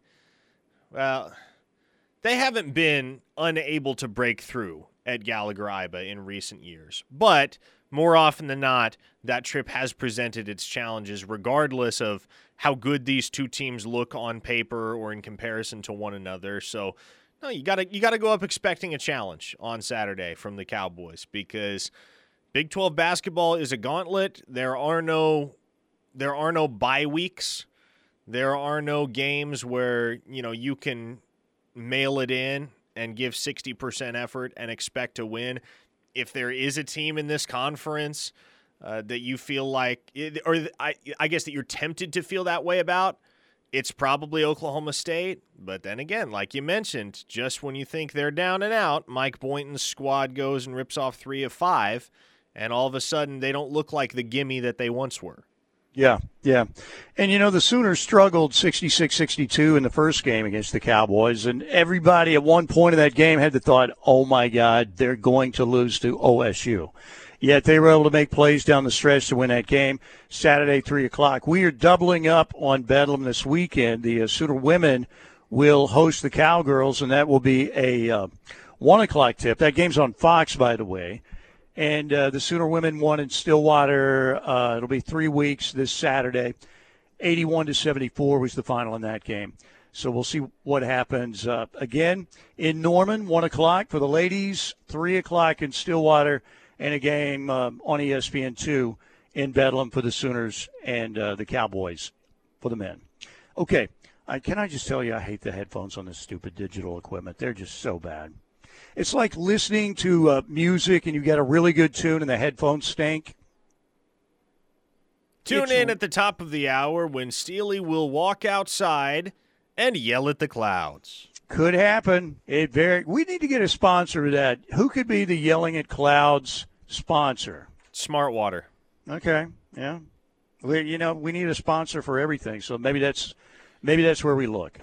Well, they haven't been unable to break through at Gallagher-Iba in recent years. But more often than not, that trip has presented its challenges regardless of how good these two teams look on paper or in comparison to one another. So, no, you got to you got to go up expecting a challenge on Saturday from the Cowboys because Big twelve basketball is a gauntlet. There are no there are no bye weeks. There are no games where, you know, you can mail it in and give sixty percent effort and expect to win. If there is a team in this conference uh, that you feel like, or I, I guess that you're tempted to feel that way about, it's probably Oklahoma State. But then again, like you mentioned, just when you think they're down and out, Mike Boynton's squad goes and rips off three of five, and all of a sudden they don't look like the gimme that they once were. Yeah, yeah. And, you know, the Sooners struggled sixty-six sixty-two in the first game against the Cowboys, and everybody at one point in that game had the thought, oh, my God, they're going to lose to O S U. Yet they were able to make plays down the stretch to win that game Saturday, three o'clock. We are doubling up on Bedlam this weekend. The uh, Sooner women will host the Cowgirls, and that will be a uh, one o'clock tip. That game's on Fox, by the way. And uh, the Sooner women won in Stillwater. Uh, it'll be three weeks this Saturday. eighty-one to seventy-four was the final in that game. So we'll see what happens. Uh, again, in Norman, one o'clock for the ladies, three o'clock in Stillwater, and a game um, on E S P N two in Bedlam for the Sooners and uh, the Cowboys for the men. Okay, I, can I just tell you I hate the headphones on this stupid digital equipment. They're just so bad. It's like listening to uh, music and you get a really good tune and the headphones stink. Tune it's... in at the top of the hour when Steely will walk outside and yell at the clouds. Could happen. It very. We need to get a sponsor of that. Who could be the yelling at clouds sponsor? Smart Water. Okay. Yeah. We, you know, we need a sponsor for everything. So maybe that's maybe that's where we look.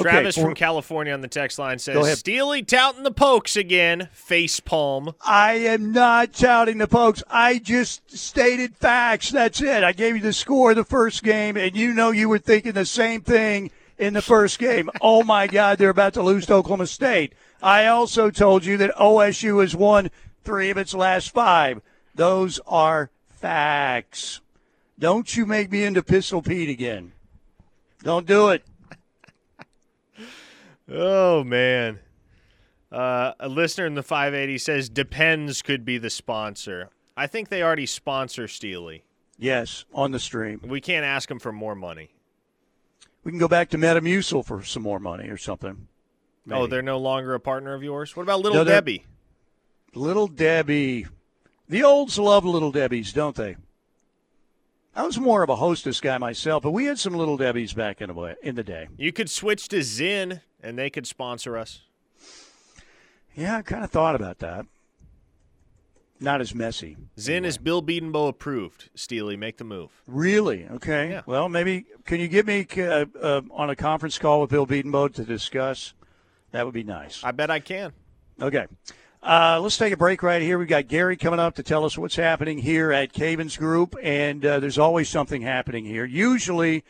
Travis okay, for, from California on the text line says, Steely touting the Pokes again, face palm. I am not touting the Pokes. I just stated facts. That's it. I gave you the score of the first game, and you know you were thinking the same thing in the first game. Oh, my God, they're about to lose to Oklahoma State. I also told you that O S U has won three of its last five. Those are facts. Don't you make me into Pistol Pete again. Don't do it. Oh, man. Uh, a listener in the five eighty says Depends could be the sponsor. I think they already sponsor Steely. Yes, on the stream. We can't ask them for more money. We can go back to Metamucil for some more money or something. Maybe. Oh, they're no longer a partner of yours? What about Little no, Debbie? Little Debbie. The olds love Little Debbies, don't they? I was more of a Hostess guy myself, but we had some Little Debbies back in the, in the day. You could switch to Zyn, and they could sponsor us. Yeah, I kind of thought about that. Not as messy. Zyn anyway. Is Bill Biedenbow approved, Steely. Make the move. Really? Okay. Yeah. Well, maybe can you get me uh, uh, on a conference call with Bill Biedenbow to discuss? That would be nice. I bet I can. Okay. Uh, let's take a break right here. We've got Gary coming up to tell us what's happening here at Cavins Group, and uh, there's always something happening here. Usually,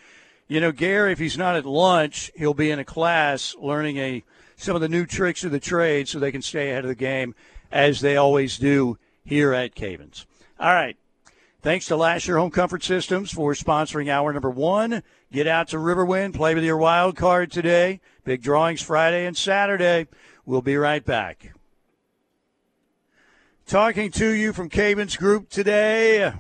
you know, Gary, if he's not at lunch, he'll be in a class learning a some of the new tricks of the trade so they can stay ahead of the game, as they always do here at Cavins. All right. Thanks to Lasher Home Comfort Systems for sponsoring hour number one. Get out to Riverwind. Play with your wild card today. Big drawings Friday and Saturday. We'll be right back. Talking to you from Cavins Group today.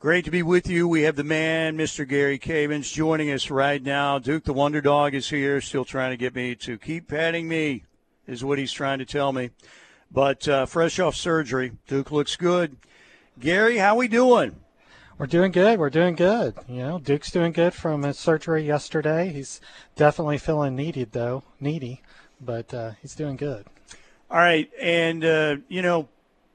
Great to be with you. We have the man, Mister Gary Cavins, joining us right now. Duke the Wonder Dog is here, still trying to get me to keep patting me, is what he's trying to tell me. But uh, fresh off surgery, Duke looks good. Gary, how we doing? We're doing good. We're doing good. You know, Duke's doing good from his surgery yesterday. He's definitely feeling needed, though, needy, but uh, he's doing good. All right, and, uh, you know,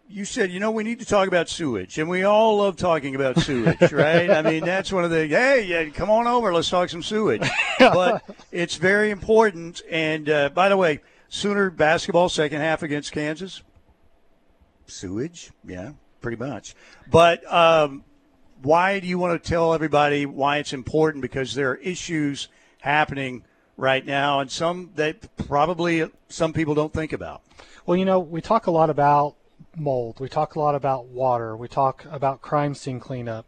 you said, you know, we need to talk about sewage, and we all love talking about sewage, right? I mean, that's one of the, hey, yeah, come on over, let's talk some sewage. But it's very important, and uh, by the way, Sooner basketball second half against Kansas. Sewage, yeah, pretty much. But um, why do you want to tell everybody why it's important? Because there are issues happening right now, and some that probably some people don't think about. Well, you know, we talk a lot about mold. We talk a lot about water. We talk about crime scene cleanup.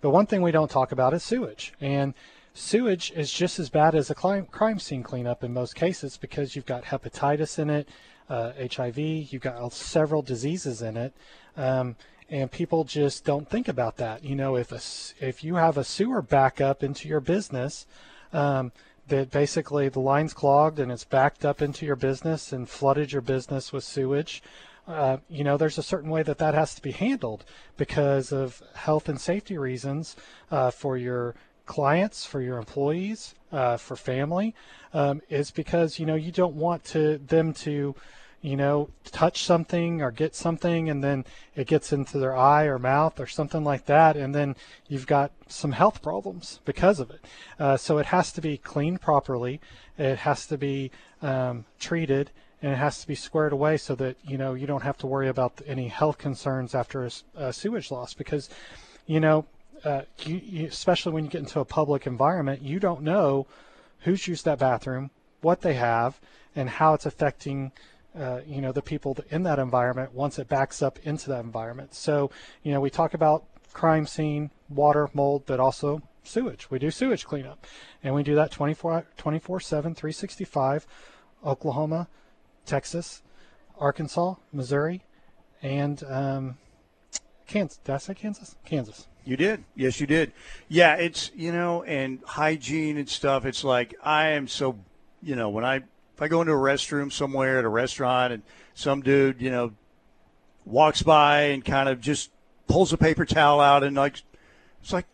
But one thing we don't talk about is sewage. And sewage is just as bad as a crime scene cleanup in most cases because you've got hepatitis in it, uh, H I V, you've got several diseases in it, um, and people just don't think about that. You know, if a, if you have a sewer backup into your business, um, that basically the line's clogged and it's backed up into your business and flooded your business with sewage, Uh, you know, there's a certain way that that has to be handled because of health and safety reasons uh, for your clients, for your employees, uh, for family. Um, is because, you know, you don't want to them to, you know, touch something or get something and then it gets into their eye or mouth or something like that. And then you've got some health problems because of it. Uh, so it has to be cleaned properly. It has to be um, treated. And it has to be squared away so that, you know, you don't have to worry about any health concerns after a, a sewage loss because, you know, uh, you, you, especially when you get into a public environment, you don't know who's used that bathroom, what they have, and how it's affecting, uh, you know, the people in that environment once it backs up into that environment. So, you know, we talk about crime scene, water, mold, but also sewage. We do sewage cleanup, and we do that twenty-four seven, three sixty-five, Oklahoma, Texas, Arkansas, Missouri, and um, Kansas. Did I say Kansas? Kansas. You did. Yes, you did. Yeah, it's, you know, and hygiene and stuff. It's like I am so, you know, when I, if I go into a restroom somewhere at a restaurant and some dude, you know, walks by and kind of just pulls a paper towel out and like, it's like,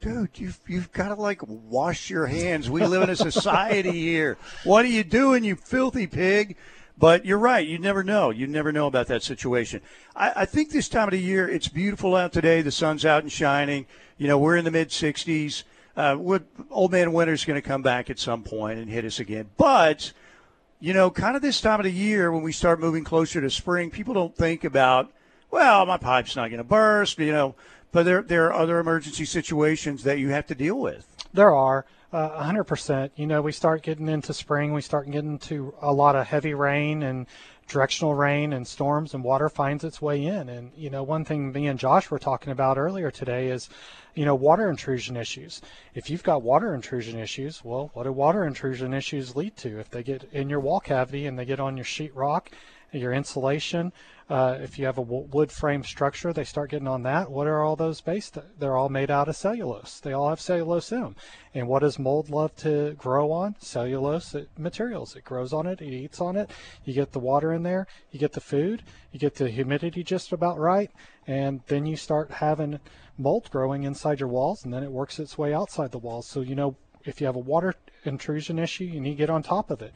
dude, you've, you've got to, like, wash your hands. We live in a society here. What are you doing, you filthy pig? But you're right. You never know. You never know about that situation. I, I think this time of the year, it's beautiful out today. The sun's out and shining. You know, we're in the mid sixties. Uh, we're, old man winter's going to come back at some point and hit us again. But, you know, kind of this time of the year when we start moving closer to spring, people don't think about, well, my pipe's not going to burst, you know, But there there are other emergency situations that you have to deal with. There are, uh, one hundred percent. You know, we start getting into spring, we start getting into a lot of heavy rain and directional rain and storms, and water finds its way in. And, you know, one thing me and Josh were talking about earlier today is, you know, water intrusion issues. If you've got water intrusion issues, well, what do water intrusion issues lead to? If they get in your wall cavity and they get on your sheetrock, your insulation, uh, if you have a w- wood frame structure, they start getting on that. What are all those based? They're all made out of cellulose. They all have cellulose in them. And what does mold love to grow on? Cellulose materials. It grows on it. It eats on it. You get the water in there. You get the food. You get the humidity just about right. And then you start having mold growing inside your walls, and then it works its way outside the walls. So, you know, if you have a water intrusion issue, you need to get on top of it.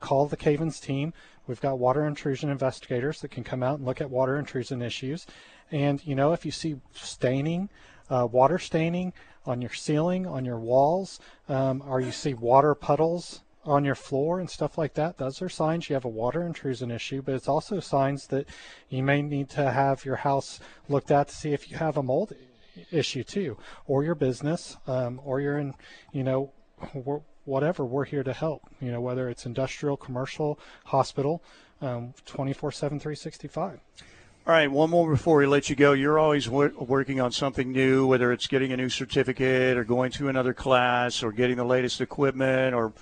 Call the Cavins team. We've got water intrusion investigators that can come out and look at water intrusion issues. And, you know, if you see staining, uh, water staining on your ceiling, on your walls, um, or you see water puddles on your floor and stuff like that, those are signs you have a water intrusion issue, but it's also signs that you may need to have your house looked at to see if you have a mold issue too, or your business, um, or you're in, you know, whatever, we're here to help, you know, whether it's industrial, commercial, hospital, um, twenty-four seven, three sixty-five. All right, one more before we let you go. You're always wor- working on something new, whether it's getting a new certificate or going to another class or getting the latest equipment or,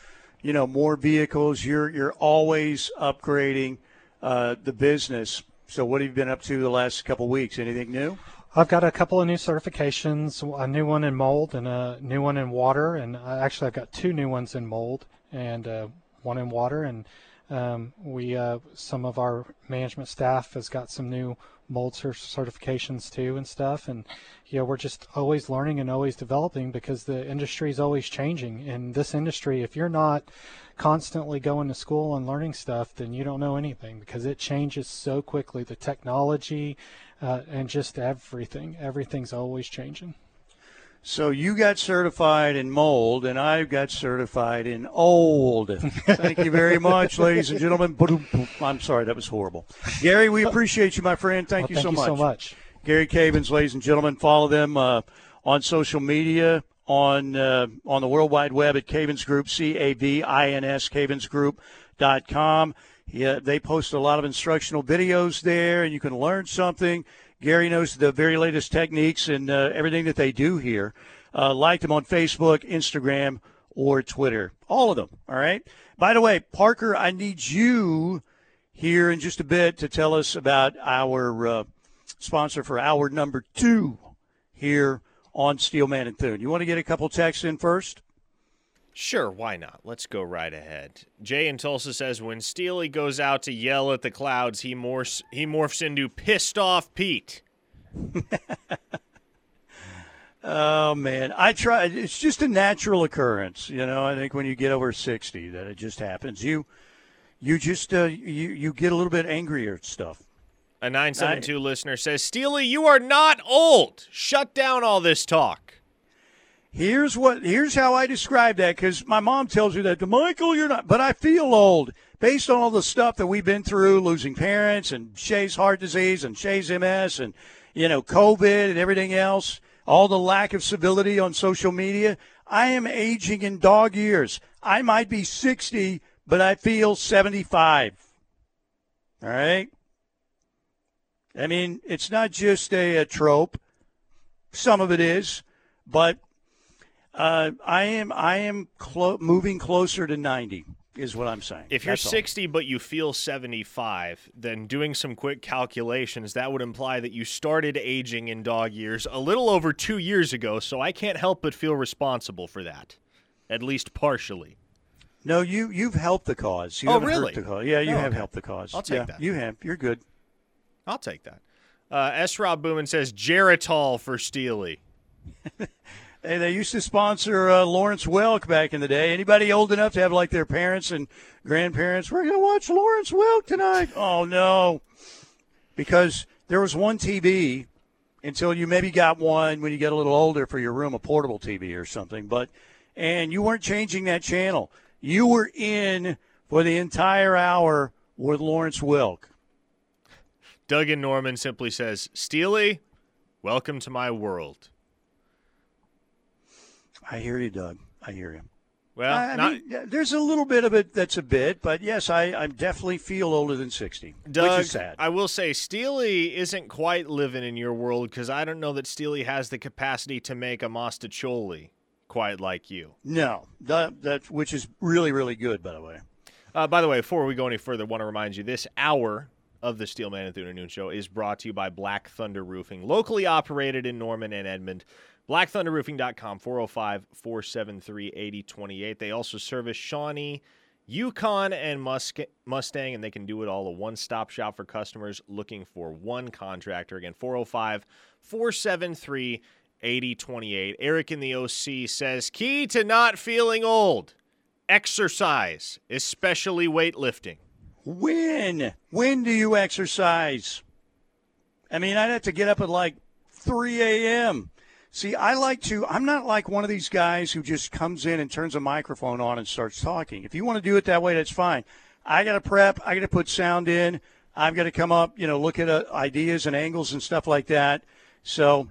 you know, more vehicles. You're you're always upgrading uh, the business. So what have you been up to the last couple of weeks? Anything new? I've got a couple of new certifications, a new one in mold and a new one in water. And actually, I've got two new ones in mold and uh, one in water. And um, we, uh, some of our management staff has got some new mold certifications too and stuff. And, you know, we're just always learning and always developing because the industry is always changing. In this industry, if you're not constantly going to school and learning stuff, then you don't know anything because it changes so quickly. The technology, Uh, and just everything. Everything's always changing. So you got certified in mold, and I got certified in old. Thank you very much, ladies and gentlemen. I'm sorry, that was horrible. Gary, we appreciate you, my friend. Thank well, you so much. Thank you so much. Gary Cavins, ladies and gentlemen. Follow them uh, on social media, on uh, on the World Wide Web at Cavins Group, C A V I N S, cavins group dot com. Yeah, they post a lot of instructional videos there, and you can learn something. Gary knows the very latest techniques and uh, everything that they do here. Uh, like them on Facebook, Instagram, or Twitter. All of them, all right? By the way, Parker, I need you here in just a bit to tell us about our uh, sponsor for hour number two here on Steelman and Thune. You want to get a couple texts in first? Sure, why not? Let's go right ahead. Jay in Tulsa says, when Steely goes out to yell at the clouds, he morphs, he morphs into pissed off Pete. Oh, man. I try. It's just a natural occurrence. You know, I think when you get over sixty that it just happens. You you just uh, you, you get a little bit angrier at stuff. A nine seven two I, listener says, Steely, you are not old. Shut down all this talk. Here's what. Here's how I describe that, because my mom tells me that, DeMichael, you're not, but I feel old based on all the stuff that we've been through, losing parents and Shay's heart disease and Shay's M S and, you know, COVID and everything else, all the lack of civility on social media. I am aging in dog years. I might be sixty, but I feel seventy-five. All right? I mean, it's not just a, a trope. Some of it is, but Uh, I am I am clo- moving closer to ninety is what I'm saying. If you're sixty but you feel seventy-five, then doing some quick calculations, that would imply that you started aging in dog years a little over two years ago, so I can't help but feel responsible for that, at least partially. No, you, you've helped the cause. You oh, really? The cause. Yeah, you oh, have okay. helped the cause. I'll take yeah, that. You have. You're good. I'll take that. Uh, S. Rob Booman says, Geritol for Steely. Hey, they used to sponsor uh, Lawrence Welk back in the day. Anybody old enough to have, like, their parents and grandparents, we're going to watch Lawrence Welk tonight. Oh, no. Because there was one T V until you maybe got one when you get a little older for your room, a portable T V or something. But and you weren't changing that channel. You were in for the entire hour with Lawrence Welk. Doug and Norman simply says, Steely, Welcome to my world. I hear you, Doug. I hear you. Well, I, I not... mean, there's a little bit of it that's a bit, but yes, I, I definitely feel older than sixty, Doug, which is sad. I will say Steely isn't quite living in your world because I don't know that Steely has the capacity to make a Mostaccioli quite like you. No, that, that which is really, really good, by the way. Uh, by the way, before we go any further, I want to remind you this hour of the Steelman at the Noon Show is brought to you by Black Thunder Roofing, locally operated in Norman and Edmond. black thunder roofing dot com, four oh five, four seven three, eight oh two eight. They also service Shawnee, Yukon, and Mustang, and they can do it all. A one-stop shop for customers looking for one contractor. Again, four oh five, four seven three, eight oh two eight. Eric in the O C says, key to not feeling old, exercise, especially weightlifting. When? When do you exercise? I mean, I'd have to get up at like three a.m., See, I like to, I'm not like one of these guys who just comes in and turns a microphone on and starts talking. If you want to do it that way, that's fine. I got to prep. I got to put sound in. I've got to come up, you know, look at uh, ideas and angles and stuff like that. So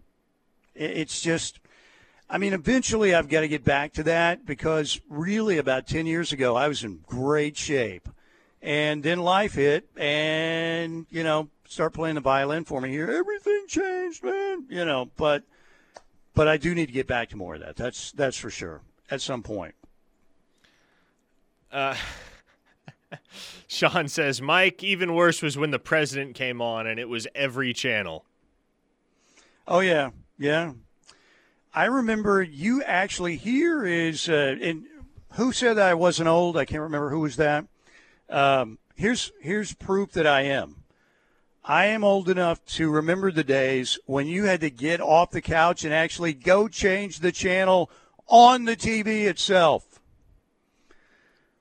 it's just, I mean, eventually I've got to get back to that because really about ten years ago, I was in great shape. And then life hit and, you know, start playing the violin for me here. Everything changed, man, you know, but. But I do need to get back to more of that. That's that's for sure at some point. Uh, Sean says, Mike, even worse was when the president came on and it was every channel. Oh, yeah. Yeah. I remember you actually here is uh, in, who said that I wasn't old? I can't remember who was that. Um, here's here's proof that I am. I am old enough to remember the days when you had to get off the couch and actually go change the channel on the T V itself.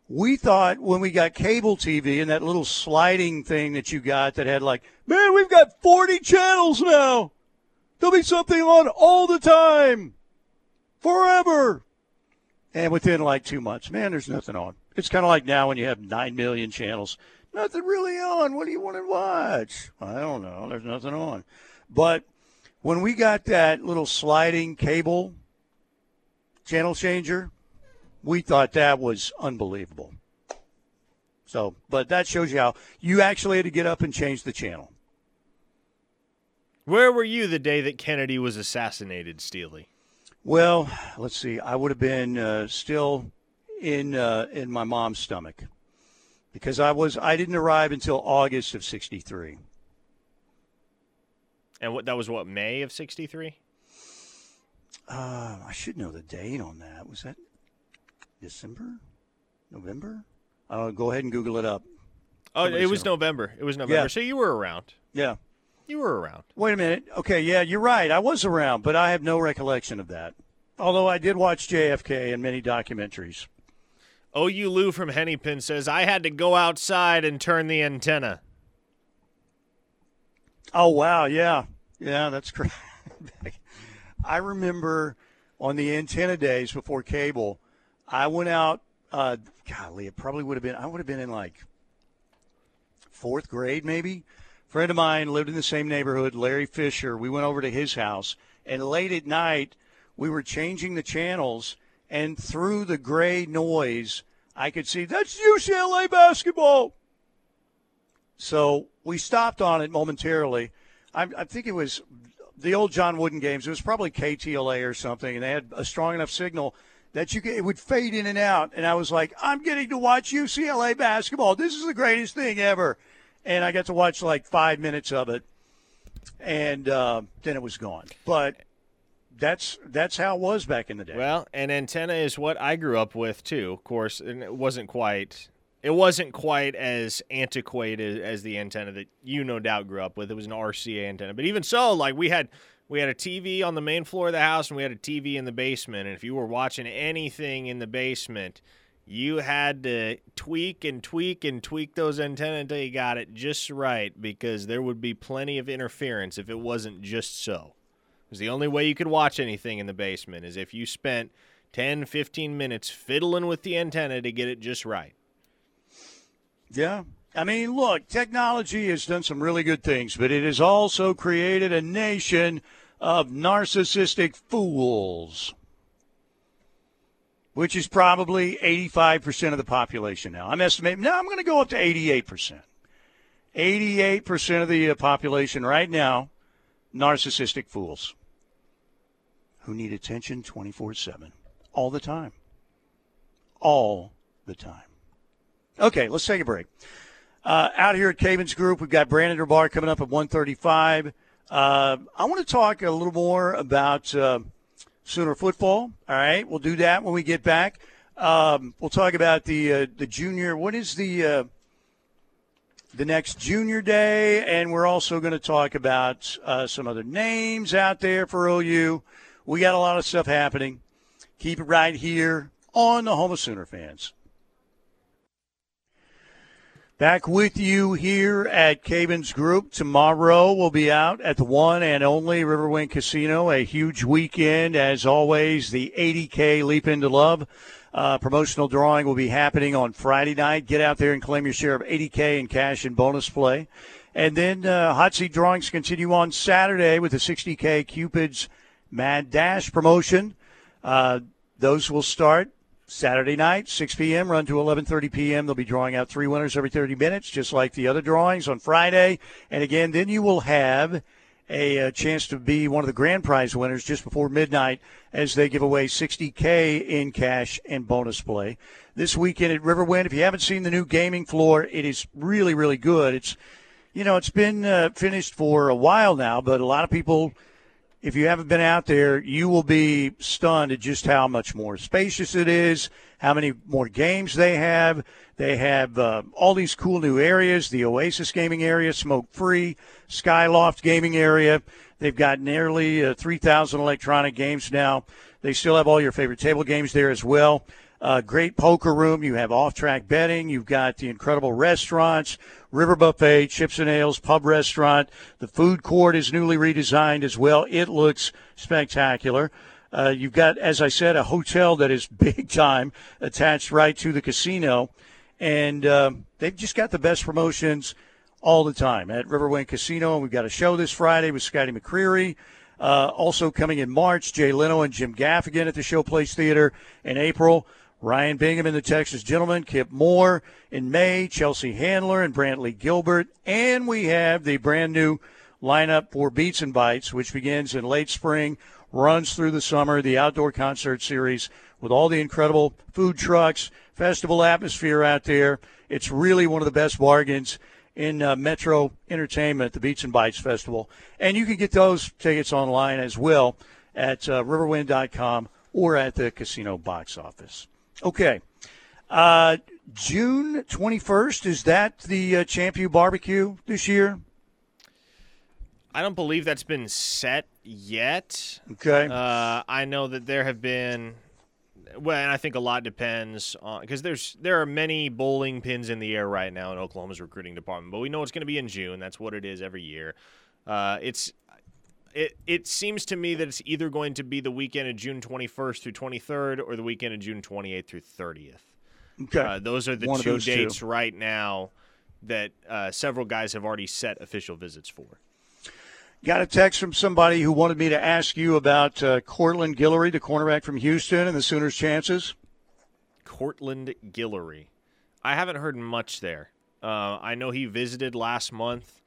We thought when we got cable T V and that little sliding thing that you got that had like, man, we've got forty channels now. There'll be something on all the time, forever. And within like two months, man, there's nothing on. It's kind of like now when you have nine million channels. Nothing really on. What do you want to watch? I don't know. There's nothing on. But when we got that little sliding cable channel changer, we thought that was unbelievable. So, but that shows you how you actually had to get up and change the channel. Where were you the day that Kennedy was assassinated, Steely? Well, let's see. I would have been uh, still in uh, in my mom's stomach. Because I was, I didn't arrive until August of sixty-three. And what that was what, May of sixty-three? Uh, I should know the date on that. Was that December? November? Uh, go ahead and Google it up. Oh, Somebody's it was gonna... November. It was November. Yeah. So you were around. Yeah. You were around. Wait a minute. Okay, yeah, you're right. I was around, but I have no recollection of that. Although I did watch J F K and many documentaries. O U Lou from Hennepin says, I had to go outside and turn the antenna. Oh, wow, yeah. Yeah, that's correct. I remember on the antenna days before cable, I went out, uh, golly, it probably would have been, I would have been in like fourth grade maybe. A friend of mine lived in the same neighborhood, Larry Fisher. We went over to his house, and late at night we were changing the channels. And through the gray noise, I could see, that's U C L A basketball. So we stopped on it momentarily. I, I think it was the old John Wooden games. It was probably K T L A or something, and they had a strong enough signal that you could, it would fade in and out. And I was like, I'm getting to watch U C L A basketball. This is the greatest thing ever. And I got to watch like five minutes of it, and uh, then it was gone. But – That's that's how it was back in the day. Well, an antenna is what I grew up with too, of course, and it wasn't quite it wasn't quite as antiquated as the antenna that you no doubt grew up with. It was an R C A antenna. But even so, like we had we had a T V on the main floor of the house and we had a T V in the basement, and if you were watching anything in the basement, you had to tweak and tweak and tweak those antenna until you got it just right, because there would be plenty of interference if it wasn't just so. Because the only way you could watch anything in the basement is if you spent ten, fifteen minutes fiddling with the antenna to get it just right. Yeah. I mean, look, technology has done some really good things, but it has also created a nation of narcissistic fools, which is probably eighty-five percent of the population now. I'm estimating, no, I'm going to go up to eighty-eight percent. eighty-eight percent of the population right now, narcissistic fools who need attention twenty-four seven, all the time, all the time. Okay, let's take a break. Uh, out here at Cavins Group, we've got Brandon Derbar coming up at one thirty-five. Uh, I want to talk a little more about uh, Sooner football. All right, we'll do that when we get back. Um, we'll talk about the uh, the junior. What is the uh, the next junior day? And we're also going to talk about uh, some other names out there for O U. We got a lot of stuff happening. Keep it right here on the Home of Sooner Fans. Back with you here at Cavins Group. Tomorrow we'll be out at the one and only Riverwind Casino. A huge weekend, as always. The eighty K Leap into Love uh, promotional drawing will be happening on Friday night. Get out there and claim your share of eighty K in cash and bonus play. And then uh, hot seat drawings continue on Saturday with the sixty K Cupid's Mad Dash promotion. Uh, those will start Saturday night, six p.m., run to eleven thirty p.m. They'll be drawing out three winners every thirty minutes, just like the other drawings on Friday. And, again, then you will have a, a chance to be one of the grand prize winners just before midnight as they give away sixty K in cash and bonus play. This weekend at Riverwind, if you haven't seen the new gaming floor, it is really, really good. It's, you know, it's been uh, finished for a while now, but a lot of people – if you haven't been out there, you will be stunned at just how much more spacious it is, how many more games they have. They have uh, all these cool new areas, the Oasis gaming area, smoke-free, Skyloft gaming area. They've got nearly uh, three thousand electronic games now. They still have all your favorite table games there as well. Uh, great poker room. You have off-track betting. You've got the incredible restaurants, River Buffet, Chips and Ales, Pub Restaurant. The food court is newly redesigned as well. It looks spectacular. Uh, you've got, as I said, a hotel that is big time attached right to the casino. And uh, they've just got the best promotions all the time at Riverwind Casino. And we've got a show this Friday with Scotty McCreery. Uh, also coming in March, Jay Leno and Jim Gaffigan at the Showplace Theater in April. Ryan Bingham and the Texas Gentleman, Kip Moore in May, Chelsea Handler and Brantley Gilbert. And we have the brand-new lineup for Beats and Bites, which begins in late spring, runs through the summer, the outdoor concert series with all the incredible food trucks, festival atmosphere out there. It's really one of the best bargains in uh, Metro Entertainment, the Beats and Bites Festival. And you can get those tickets online as well at uh, riverwind dot com or at the casino box office. Okay, uh, June twenty-first, is that the uh, Champion Barbecue this year? I don't believe that's been set yet. Okay. Uh, I know that there have been – well, and I think a lot depends on – because there's there are many bowling pins in the air right now in Oklahoma's recruiting department, but we know it's going to be in June. That's what it is every year. Uh, it's – It it seems to me that it's either going to be the weekend of June twenty-first through twenty-third or the weekend of June twenty-eighth through thirtieth. Okay. Uh, those are the One two dates two. right now that uh, several guys have already set official visits for. Got a text from somebody who wanted me to ask you about uh, Cortland Guillory, the cornerback from Houston, and the Sooners' chances. Cortland Guillory. I haven't heard much there. Uh, I know he visited last month,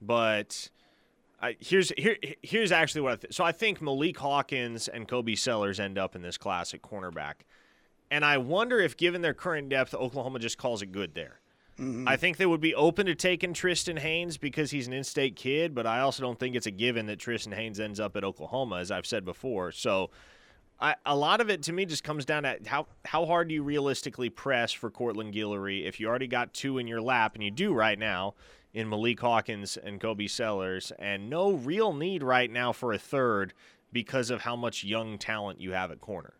but – I, here's here here's actually what I think. So I think Malik Hawkins and Kobe Sellers end up in this class at cornerback. And I wonder if, given their current depth, Oklahoma just calls it good there. Mm-hmm. I think they would be open to taking Tristan Haynes because he's an in-state kid, but I also don't think it's a given that Tristan Haynes ends up at Oklahoma, as I've said before. So I, a lot of it, to me, just comes down to how, how hard do you realistically press for Cortland Guillory if you already got two in your lap, and you do right now, in Malik Hawkins and Kobe Sellers, and no real need right now for a third because of how much young talent you have at corner.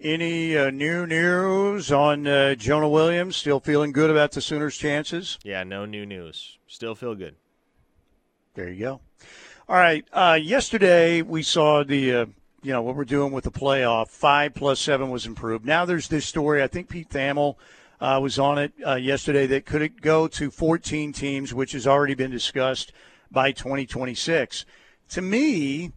Any uh, new news on uh, Jonah Williams? Still feeling good about the Sooners' chances? Yeah, no new news. Still feel good. There you go. All right. Uh, yesterday we saw the, uh, you know, what we're doing with the playoff. Five plus seven was improved. Now there's this story. I think Pete Thamel Uh, was on it uh, yesterday that could it go to fourteen teams, which has already been discussed by twenty twenty-six. to me,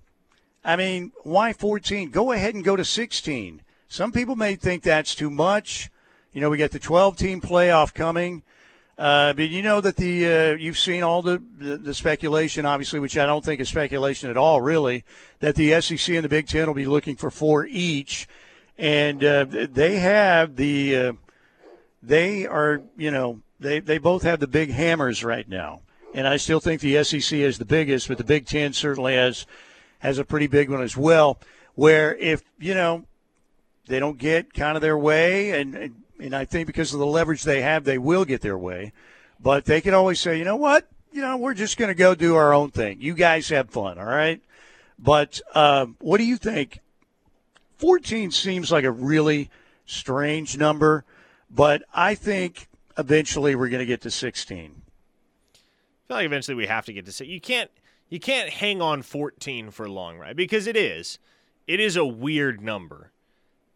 I mean, why fourteen? Go ahead and go to sixteen. Some people may think that's too much. You know, we got the twelve-team playoff coming. Uh, but you know that the uh, you've seen all the, the, the speculation, obviously, which I don't think is speculation at all, really, that the S E C and the Big Ten will be looking for four each. And uh, they have the uh, – they are, you know, they, they both have the big hammers right now. And I still think the S E C is the biggest, but the Big Ten certainly has – has a pretty big one as well, where if, you know, they don't get kind of their way, and and I think because of the leverage they have, they will get their way. But they can always say, you know what, you know, we're just going to go do our own thing. You guys have fun, all right? But um, what do you think? fourteen seems like a really strange number, but I think eventually we're going to get to sixteen. I feel like eventually we have to get to sixteen. You can't. You can't hang on fourteen for long, right? Because it is. It is a weird number.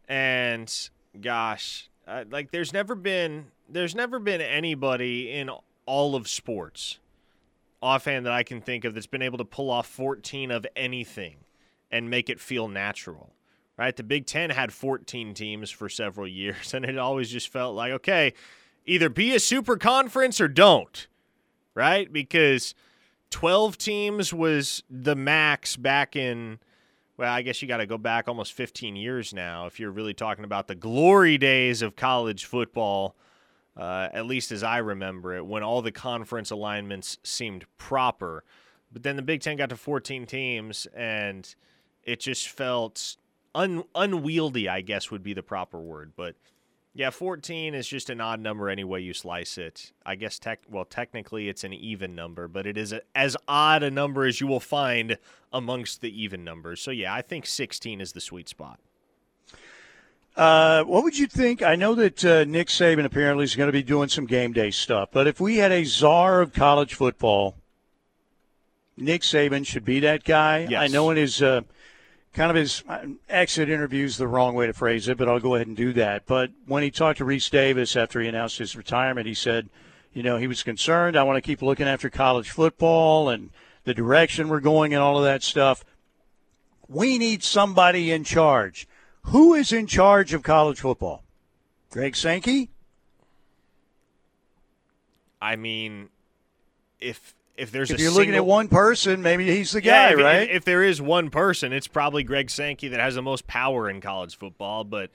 And, gosh, I, like there's never been there's never been anybody in all of sports offhand that I can think of that's been able to pull off fourteen of anything and make it feel natural, right? The Big Ten had fourteen teams for several years, and it always just felt like, okay, either be a super conference or don't, right? Because – twelve teams was the max back in, well, I guess you got to go back almost fifteen years now if you're really talking about the glory days of college football, uh, at least as I remember it, when all the conference alignments seemed proper. But then the Big Ten got to fourteen teams, and it just felt un- unwieldy, I guess would be the proper word. But, yeah, fourteen is just an odd number any way you slice it. I guess, tech, well, technically it's an even number, but it is a, as odd a number as you will find amongst the even numbers. So, yeah, I think sixteen is the sweet spot. Uh, what would you think? I know that uh, Nick Saban apparently is going to be doing some game day stuff, but if we had a czar of college football, Nick Saban should be that guy. Yes. I know in his uh, – kind of his exit interview is the wrong way to phrase it, but I'll go ahead and do that. But when he talked to Reese Davis after he announced his retirement, he said, you know, he was concerned. I want to keep looking after college football and the direction we're going and all of that stuff. We need somebody in charge. Who is in charge of college football? Greg Sankey? I mean, if – If there's if a you're single, looking at one person, maybe he's the yeah, guy, if, right? If, if there is one person, it's probably Greg Sankey that has the most power in college football. But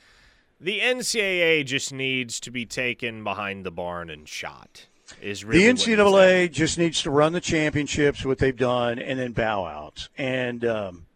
the N C double A just needs to be taken behind the barn and shot. Is really the N C double A just needs to run the championships, what they've done, and then bow out. And um,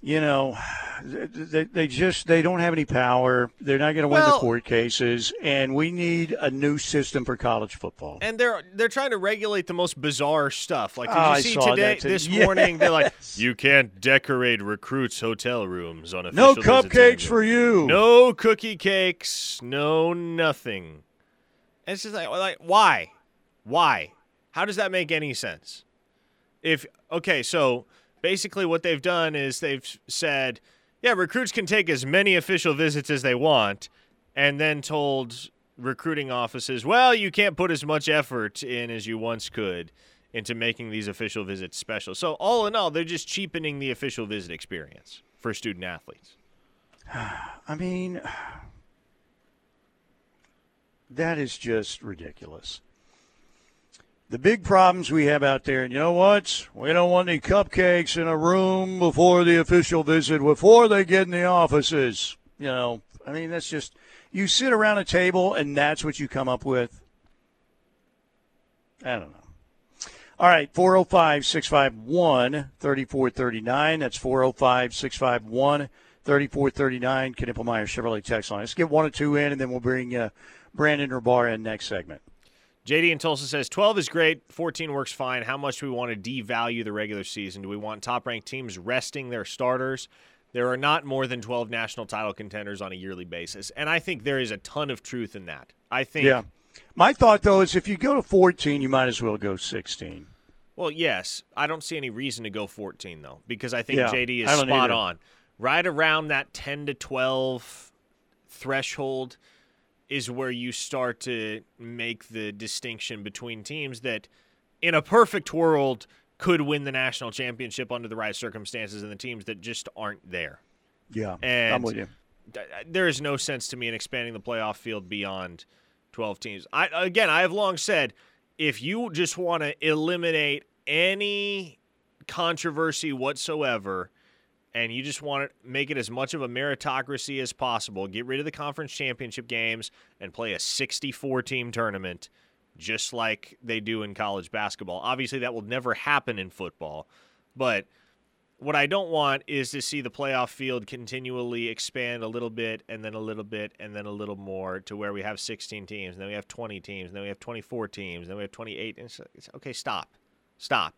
you know, they, they just they don't have any power. They're not going to win well, the court cases, and we need a new system for college football. And they're they're trying to regulate the most bizarre stuff. Like did oh, you I see today, this yes. morning, they're like, you can't decorate recruits' hotel rooms on official. No cupcakes for you. No cookie cakes. No nothing. And it's just like, like why, why? How does that make any sense? If okay, so. Basically, what they've done is they've said, yeah, recruits can take as many official visits as they want, and then told recruiting offices, well, you can't put as much effort in as you once could into making these official visits special. So all in all, they're just cheapening the official visit experience for student athletes. I mean, that is just ridiculous. The big problems we have out there, and you know what? We don't want any cupcakes in a room before the official visit, before they get in the offices. You know, I mean, that's just, you sit around a table and that's what you come up with. I don't know. All right, four oh five, six five one, three four three nine. That's four oh five, six five one, three four three nine, Knippelmeyer Chevrolet text line. Let's get one or two in, and then we'll bring uh, Brandon Rabar in next segment. J D in Tulsa says, twelve is great, fourteen works fine. How much do we want to devalue the regular season? Do we want top-ranked teams resting their starters? There are not more than twelve national title contenders on a yearly basis, and I think there is a ton of truth in that. I think. Yeah. My thought, though, is if you go to fourteen, you might as well go sixteen. Well, yes. I don't see any reason to go fourteen, though, because I think yeah, J D is spot either. on. Right around that ten to twelve threshold is where you start to make the distinction between teams that, in a perfect world, could win the national championship under the right circumstances, and the teams that just aren't there. Yeah, and I'm with you. Th- there is no sense to me in expanding the playoff field beyond twelve teams. I Again, I have long said, if you just want to eliminate any controversy whatsoever and you just want to make it as much of a meritocracy as possible, get rid of the conference championship games and play a sixty-four team tournament just like they do in college basketball. Obviously, that will never happen in football. But what I don't want is to see the playoff field continually expand a little bit and then a little bit and then a little more to where we have sixteen teams, and then we have twenty teams, and then we have twenty-four teams, and then we have twenty-eight. And it's, okay, stop. Stop.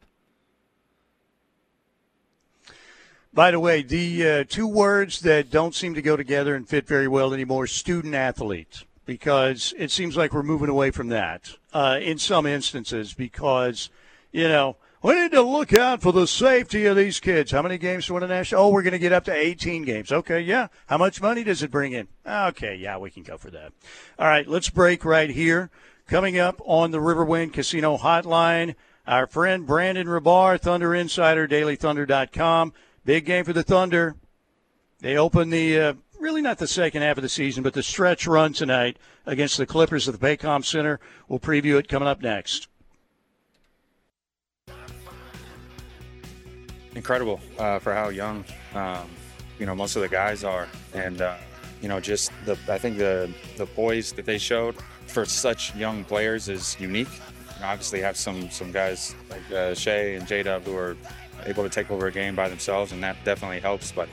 By the way, the uh, two words that don't seem to go together and fit very well anymore, student-athlete, because it seems like we're moving away from that uh, in some instances because, you know, we need to look out for the safety of these kids. How many games to win a national? Oh, we're going to get up to eighteen games. Okay, yeah. How much money does it bring in? Okay, yeah, we can go for that. All right, let's break right here. Coming up on the Riverwind Casino Hotline, our friend Brandon Rabar, Thunder Insider, Daily Thunder dot com. Big game for the Thunder. They open the uh, really not the second half of the season, but the stretch run tonight against the Clippers at the Paycom Center. We'll preview it coming up next. Incredible uh, for how young, um, you know, most of the guys are. And, uh, you know, just the I think the, the poise that they showed for such young players is unique. You know, obviously have some some guys like uh, Shea and J-Dub who are able to take over a game by themselves, and that definitely helps. But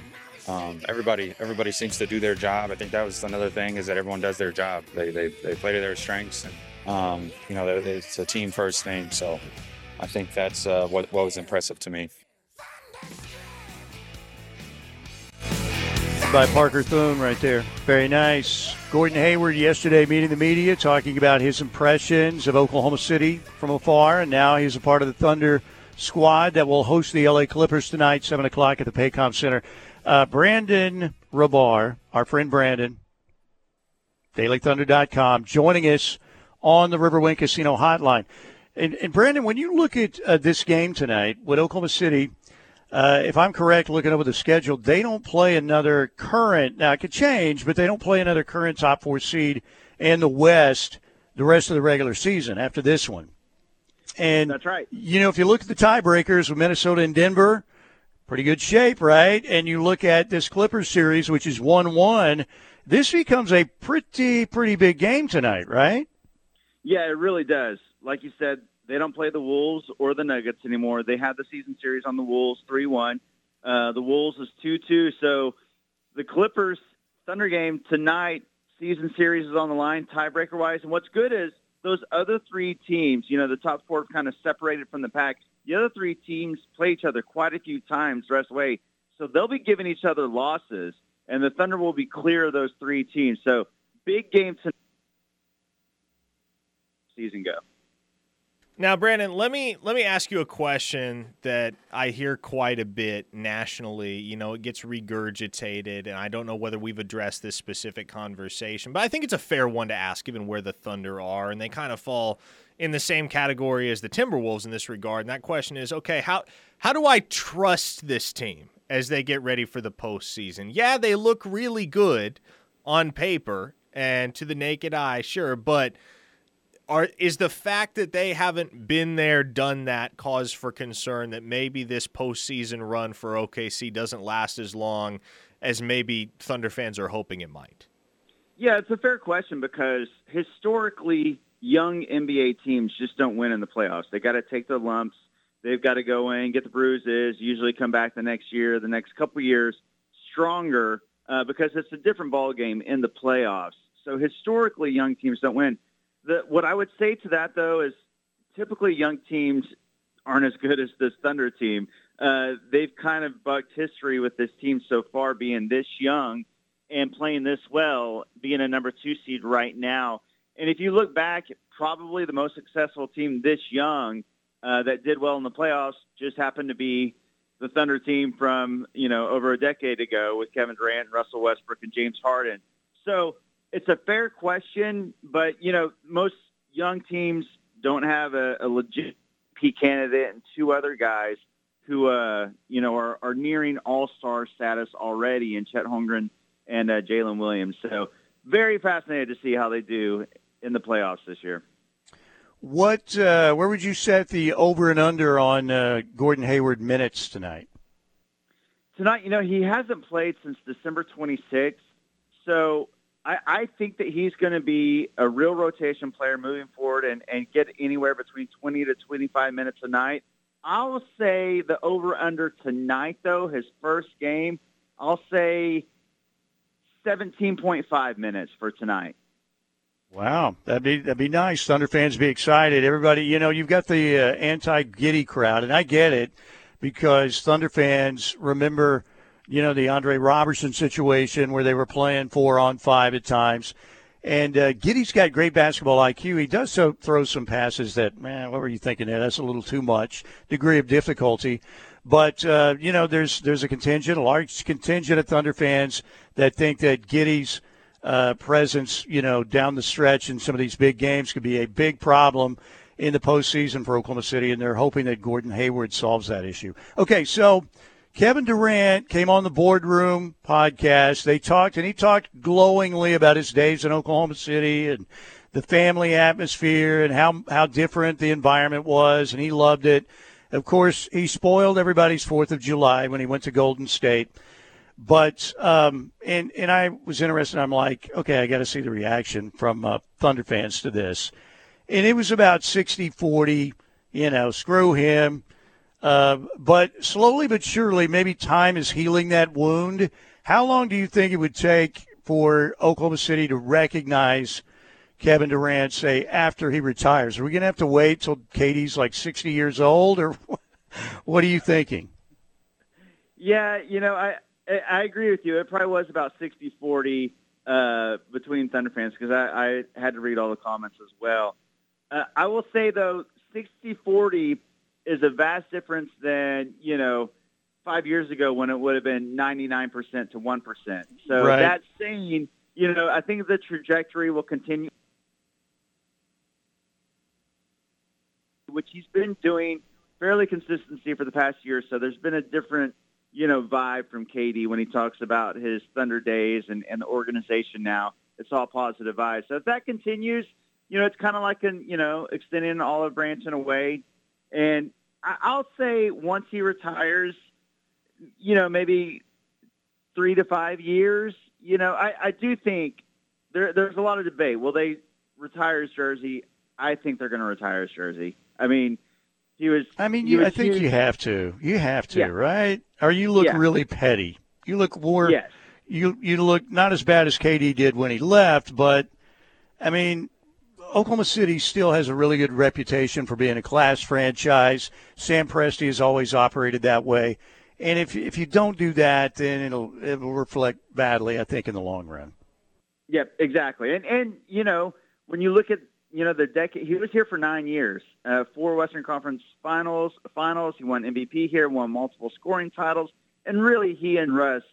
um, everybody everybody seems to do their job. I think that was another thing, is that everyone does their job. They they, they play to their strengths. And, um, you know, they, they, it's a team first thing. So I think that's uh, what, what was impressive to me. By Parker Thune right there. Very nice. Gordon Hayward yesterday meeting the media, talking about his impressions of Oklahoma City from afar, and now he's a part of the Thunder squad that will host the L A Clippers tonight, seven o'clock at the Paycom Center. Uh, Brandon Rabar, our friend Brandon, Daily Thunder dot com, joining us on the Riverwind Casino Hotline. And, and Brandon, when you look at uh, this game tonight with Oklahoma City, Uh, if I'm correct, looking over the schedule, they don't play another current. Now, it could change, but they don't play another current top four seed in the West the rest of the regular season after this one. And that's right. You know, if you look at the tiebreakers with Minnesota and Denver, pretty good shape, right? And you look at this Clippers series, which is one one, this becomes a pretty, pretty big game tonight, right? Yeah, it really does. Like you said, they don't play the Wolves or the Nuggets anymore. They had the season series on the Wolves, three one. Uh, the Wolves is two two. So the Clippers Thunder game tonight, season series is on the line, tiebreaker-wise. And what's good is those other three teams, you know, the top four kind of separated from the pack. The other three teams play each other quite a few times the rest of the way. So they'll be giving each other losses, and the Thunder will be clear of those three teams. So big game tonight. Season go. Now, Brandon, let me let me ask you a question that I hear quite a bit nationally. You know, it gets regurgitated, and I don't know whether we've addressed this specific conversation, but I think it's a fair one to ask given where the Thunder are, and they kind of fall in the same category as the Timberwolves in this regard. And that question is, okay, how how do I trust this team as they get ready for the postseason? Yeah, they look really good on paper and to the naked eye, sure, but – Are, is the fact that they haven't been there, done that, cause for concern that maybe this postseason run for O K C doesn't last as long as maybe Thunder fans are hoping it might? Yeah, it's a fair question because historically young N B A teams just don't win in the playoffs. They got to take the lumps. They've got to go in, get the bruises, usually come back the next year, the next couple years stronger uh, because it's a different ballgame in the playoffs. So historically young teams don't win. The, what I would say to that, though, is typically young teams aren't as good as this Thunder team. Uh, they've kind of bucked history with this team so far being this young and playing this well, being a number two seed right now. And if you look back, probably the most successful team this young uh, that did well in the playoffs just happened to be the Thunder team from, you know, over a decade ago with Kevin Durant, Russell Westbrook, and James Harden. So it's a fair question, but, you know, most young teams don't have a, a legit M V P candidate and two other guys who, uh, you know, are, are nearing all-star status already in Chet Holmgren and uh, Jalen Williams. So very fascinated to see how they do in the playoffs this year. What, uh, where would you set the over and under on uh, Gordon Hayward minutes tonight? Tonight, you know, he hasn't played since December twenty-sixth, so I, I think that he's going to be a real rotation player moving forward and, and get anywhere between twenty to twenty-five minutes a night. I'll say the over-under tonight, though, his first game, I'll say seventeen point five minutes for tonight. Wow, that'd be that'd be nice. Thunder fans be excited. Everybody, you know, you've got the uh, anti-Giddy crowd, and I get it because Thunder fans remember, you know, the Andre Robertson situation where they were playing four on five at times. And uh, Giddy's got great basketball I Q. He does so throw some passes that, man, what were you thinking there? That's a little too much degree of difficulty. But, uh, you know, there's there's a contingent, a large contingent of Thunder fans that think that Giddy's uh, presence, you know, down the stretch in some of these big games could be a big problem in the postseason for Oklahoma City, and they're hoping that Gordon Hayward solves that issue. Okay, so Kevin Durant came on the Boardroom podcast. They talked, and he talked glowingly about his days in Oklahoma City and the family atmosphere and how, how different the environment was, and he loved it. Of course, he spoiled everybody's fourth of July when he went to Golden State. But, um, and, and I was interested. I'm like, okay, I got to see the reaction from uh, Thunder fans to this. And it was about sixty forty, you know, screw him. Uh, but slowly but surely, maybe time is healing that wound. How long do you think it would take for Oklahoma City to recognize Kevin Durant, say, after he retires? Are we going to have to wait till K D's like sixty years old, or what are you thinking? Yeah, you know, I I agree with you. It probably was about sixty forty uh, between Thunder fans because I, I had to read all the comments as well. Uh, I will say, though, sixty forty is a vast difference than, you know, five years ago when it would have been ninety-nine percent to one percent. So right. That saying, you know, I think the trajectory will continue, which he's been doing fairly consistently for the past year. So there's been a different, you know, vibe from K D when he talks about his Thunder days and, and the organization now. It's all positive vibes. So if that continues, you know, it's kind of like an, you know, extending an olive branch in a way. And I'll say once he retires, you know, maybe three to five years, you know, I, I do think there, there's a lot of debate. Will they retire his jersey? I think they're going to retire his jersey. I mean, he was. I mean, you, was I think huge. You have to. You have to, yeah. Right? Or you look yeah. really petty. You look more. Yes. You, you look not as bad as K D did when he left, but, I mean, Oklahoma City still has a really good reputation for being a class franchise. Sam Presti has always operated that way. And if if you don't do that, then it'll it will reflect badly, I think, in the long run. Yep, exactly. And, and you know, when you look at, you know, the decade, he was here for nine years, uh, four Western Conference finals, finals. He won M V P here, won multiple scoring titles. And really, he and Russ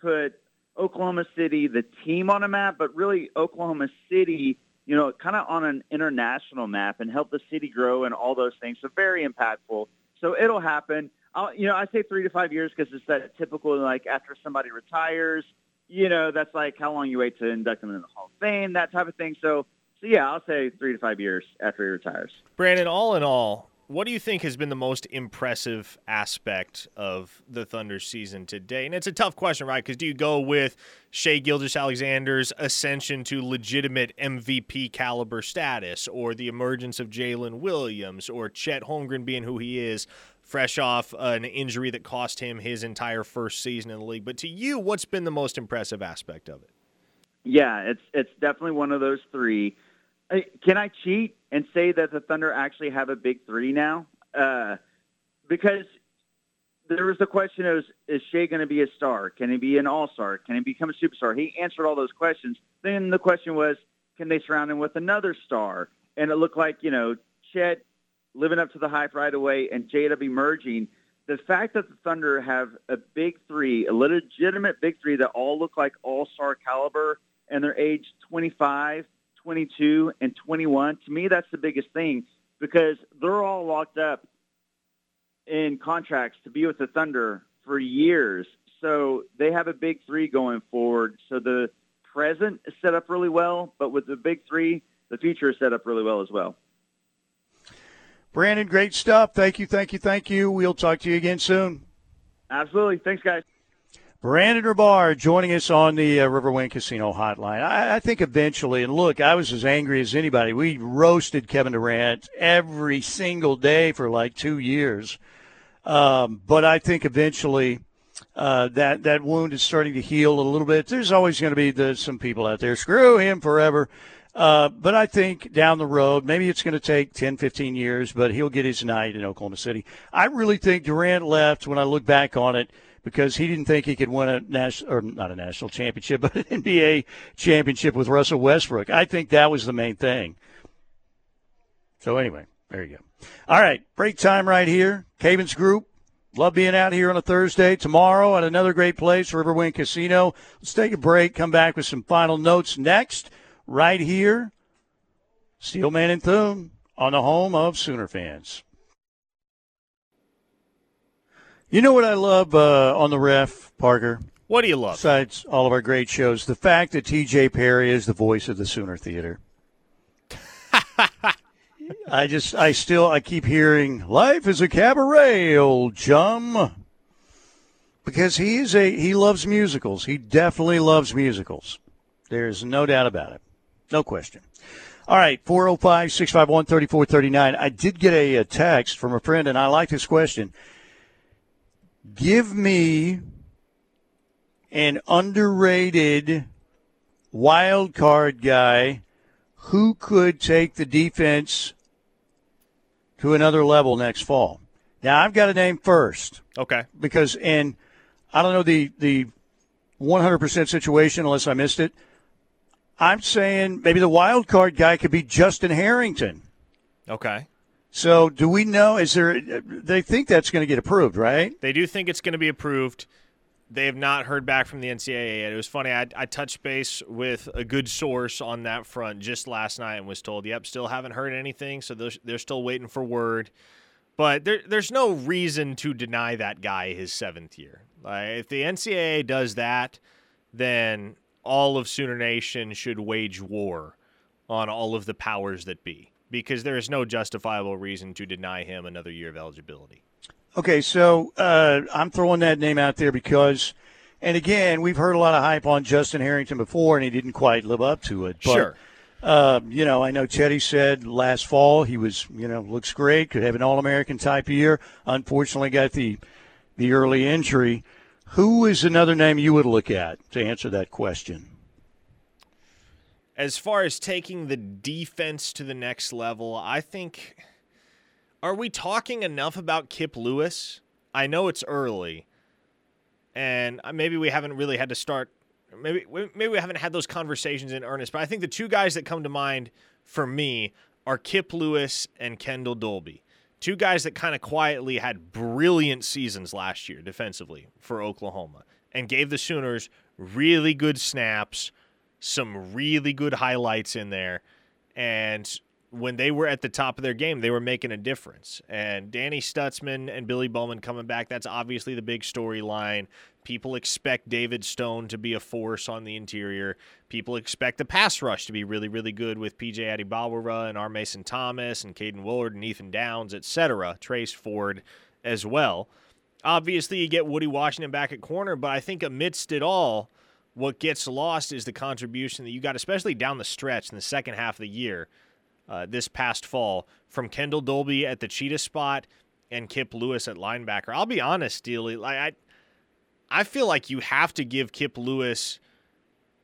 put Oklahoma City, the team, on a map, but really Oklahoma City, you know, kind of on an international map and help the city grow and all those things. So very impactful. So it'll happen. I'll, you know, I say three to five years because it's that typical, like, after somebody retires, you know, that's like how long you wait to induct them into the Hall of Fame, that type of thing. So, so yeah, I'll say three to five years after he retires. Brandon, all in all, what do you think has been the most impressive aspect of the Thunder season today? And it's a tough question, right? Because do you go with Shai Gilgeous-Alexander's ascension to legitimate M V P caliber status, or the emergence of Jalen Williams, or Chet Holmgren being who he is, fresh off an injury that cost him his entire first season in the league? But to you, what's been the most impressive aspect of it? Yeah, it's it's definitely one of those three. Can I cheat and say that the Thunder actually have a big three now? Uh, because there was the question, is, is Shai going to be a star? Can he be an all-star? Can he become a superstar? He answered all those questions. Then the question was, can they surround him with another star? And it looked like, you know, Chet living up to the hype right away and J W emerging. The fact that the Thunder have a big three, a legitimate big three that all look like all-star caliber, and they're age twenty-five, twenty-two, and twenty-one, to me, that's the biggest thing because they're all locked up in contracts to be with the Thunder for years. So they have a big three going forward. So the present is set up really well, but with the big three, the future is set up really well as well. Brandon, great stuff. Thank you, thank you, thank you. We'll talk to you again soon. Absolutely. Thanks, guys. Brandon Rabar joining us on the uh, Riverwind Casino Hotline. I, I think eventually, and look, I was as angry as anybody. We roasted Kevin Durant every single day for like two years. Um, but I think eventually uh, that, that wound is starting to heal a little bit. There's always going to be the, some people out there, screw him forever. Uh, but I think down the road, maybe it's going to take ten, fifteen years, but he'll get his night in Oklahoma City. I really think Durant left, when I look back on it, because he didn't think he could win a national, or not a national championship, but an N B A championship with Russell Westbrook. I think that was the main thing. So anyway, there you go. All right, break time right here. Cavins Group, love being out here on a Thursday. Tomorrow at another great place, Riverwind Casino. Let's take a break, come back with some final notes next. Right here, Steelman and Thune on the home of Sooner fans. You know what I love uh, on the ref, Parker? What do you love? Besides all of our great shows, the fact that T J Perry is the voice of the Sooner Theater. I just, I still, I keep hearing, life is a cabaret, old chum. Because he is a, he loves musicals. He definitely loves musicals. There's no doubt about it. No question. All right, four oh five, six five one, three four three nine. I did get a, a text from a friend, and I like this question. Give me an underrated wild card guy who could take the defense to another level next fall. Now, I've got a name first. Okay. Because, and I don't know the, the one hundred percent situation unless I missed it. I'm saying maybe the wild card guy could be Justin Harrington. Okay. So do we know, is there, they think that's going to get approved, right? They do think it's going to be approved. They have not heard back from the N C double A yet. It was funny, I, I touched base with a good source on that front just last night and was told, yep, still haven't heard anything, so they're, they're still waiting for word. But there, there's no reason to deny that guy his seventh year. Like, if the N C double A does that, then all of Sooner Nation should wage war on all of the powers that be, because there is no justifiable reason to deny him another year of eligibility. Okay, so uh, I'm throwing that name out there because, and again, we've heard a lot of hype on Justin Harrington before, and he didn't quite live up to it. But, sure. Uh, you know, I know Teddy said last fall he was, you know, looks great, could have an All-American type year. Unfortunately, got the the early injury. Who is another name you would look at to answer that question? As far as taking the defense to the next level, I think, are we talking enough about Kip Lewis? I know it's early, and maybe we haven't really had to start, maybe, maybe we haven't had those conversations in earnest, but I think the two guys that come to mind for me are Kip Lewis and Kendall Dolby. Two guys that kind of quietly had brilliant seasons last year defensively for Oklahoma and gave the Sooners really good snaps, some really good highlights in there. And when they were at the top of their game, they were making a difference. And Danny Stutzman and Billy Bowman coming back, that's obviously the big storyline. People expect David Stone to be a force on the interior. People expect the pass rush to be really, really good with P J Adibawara and R. Mason Thomas and Caden Willard and Ethan Downs, et cetera. Trace Ford as well. Obviously, you get Woody Washington back at corner, but I think amidst it all, what gets lost is the contribution that you got, especially down the stretch in the second half of the year uh, this past fall, from Kendall Dolby at the cheetah spot and Kip Lewis at linebacker. I'll be honest, Steely, like I, I feel like you have to give Kip Lewis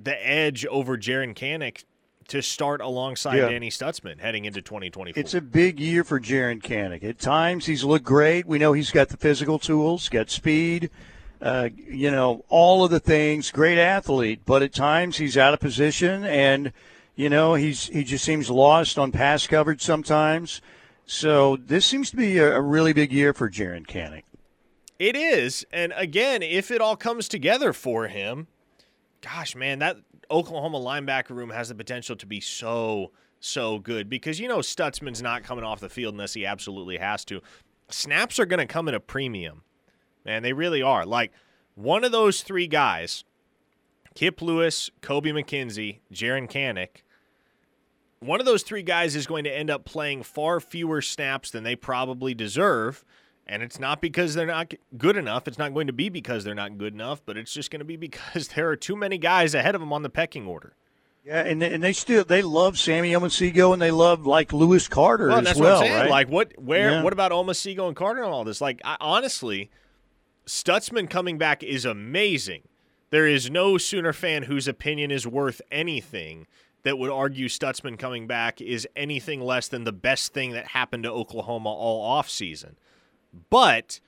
the edge over Jaron Kanick to start alongside yeah. Danny Stutzman heading into twenty twenty-four. It's a big year for Jaron Kanick. At times he's looked great. We know he's got the physical tools, got speed, uh, you know, all of the things, great athlete. But at times he's out of position and, you know, he's he just seems lost on pass coverage sometimes. So this seems to be a, a really big year for Jaron Kanick. It is, and again, if it all comes together for him, gosh, man, that Oklahoma linebacker room has the potential to be so, so good because, you know, Stutzman's not coming off the field unless he absolutely has to. snaps are going to come at a premium. Man, they really are. Like, one of those three guys, Kip Lewis, Kobe McKenzie, Jaron Kanick, one of those three guys is going to end up playing far fewer snaps than they probably deserve. And it's not because they're not good enough. It's not going to be because they're not good enough, but it's just going to be because there are too many guys ahead of them on the pecking order. Yeah, and they, and they still they love Sammy Omasigo, and they love like Lewis Carter well, as that's well. What I'm saying. Right? Like what? Where? Yeah. What about Omasigo and Carter and all this? Like I, honestly, Stutzman coming back is amazing. There is no Sooner fan whose opinion is worth anything that would argue Stutzman coming back is anything less than the best thing that happened to Oklahoma all offseason. But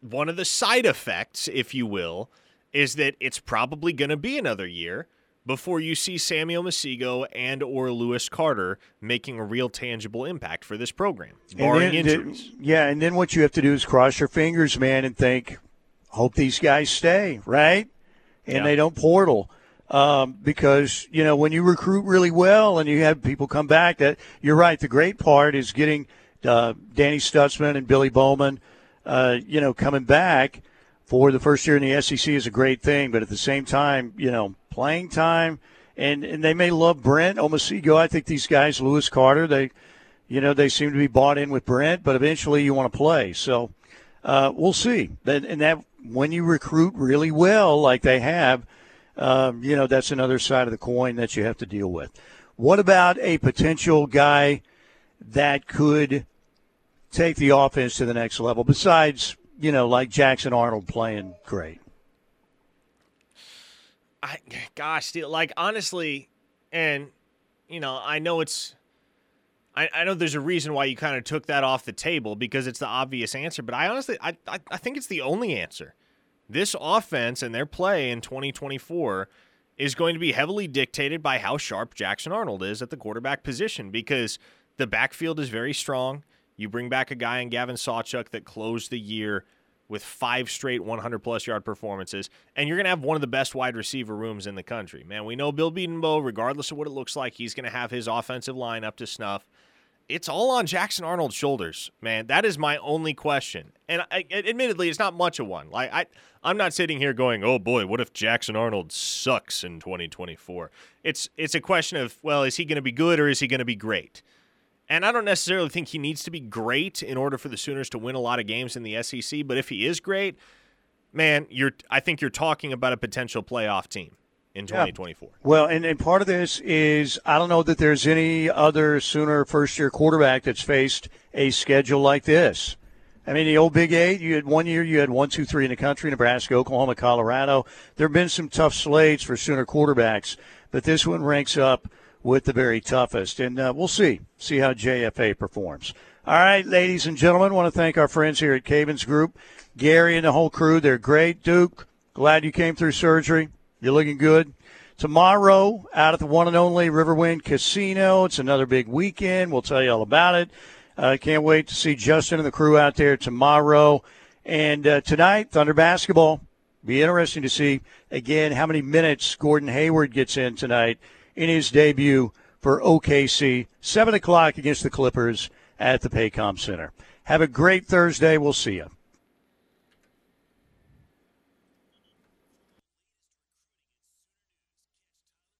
one of the side effects, if you will, is that it's probably going to be another year before you see Sammy Omasigo and or Lewis Carter making a real tangible impact for this program, barring and then, injuries. The, yeah, and then what you have to do is cross your fingers, man, and think, hope these guys stay, right? And yeah. they don't portal. Um, because, you know, when you recruit really well and you have people come back, that you're right, the great part is getting – Uh, Danny Stutzman and Billy Bowman, uh, you know, coming back for the first year in the S E C is a great thing. But at the same time, you know, playing time, and, and they may love Brent Omasigo. I think these guys, Lewis Carter, they, you know, they seem to be bought in with Brent. But eventually, you want to play. So uh, we'll see. And that when you recruit really well, like they have, um, you know, that's another side of the coin that you have to deal with. What about a potential guy that could take the offense to the next level, besides, you know, like Jackson Arnold playing great? I gosh, dude, like, honestly, and, you know, I know it's – I know there's a reason why you kind of took that off the table because it's the obvious answer, but I honestly I, – I, I think it's the only answer. This offense and their play in twenty twenty-four is going to be heavily dictated by how sharp Jackson Arnold is at the quarterback position, because the backfield is very strong. You bring back a guy in Gavin Sawchuk that closed the year with five straight one hundred plus yard performances, and you're going to have one of the best wide receiver rooms in the country. Man, we know Bill Beedenbow, regardless of what it looks like, he's going to have his offensive line up to snuff. It's all on Jackson Arnold's shoulders, man. That is my only question. And I, admittedly, it's not much of one. Like I, I'm not sitting here going, oh, boy, what if Jackson Arnold sucks in twenty twenty-four? It's, it's a question of, well, is he going to be good or is he going to be great? And I don't necessarily think he needs to be great in order for the Sooners to win a lot of games in the S E C. But if he is great, man, you're I think you're talking about a potential playoff team in twenty twenty-four. Yeah. Well, and, and part of this is I don't know that there's any other Sooner first-year quarterback that's faced a schedule like this. I mean, the old Big Eight, you had one year, you had one, two, three in the country, Nebraska, Oklahoma, Colorado. There have been some tough slates for Sooner quarterbacks, but this one ranks up with the very toughest. And uh, we'll see, see how J F A performs. All right, ladies and gentlemen, want to thank our friends here at Cavins Group, Gary and the whole crew. They're great. Duke, glad you came through surgery. You're looking good. Tomorrow, out at the one and only Riverwind Casino, it's another big weekend. We'll tell you all about it. I uh, can't wait to see Justin and the crew out there tomorrow. And uh, tonight, Thunder basketball. Be interesting to see, again, how many minutes Gordon Hayward gets in tonight in his debut for O K C, seven o'clock against the Clippers at the Paycom Center. Have a great Thursday. We'll see you.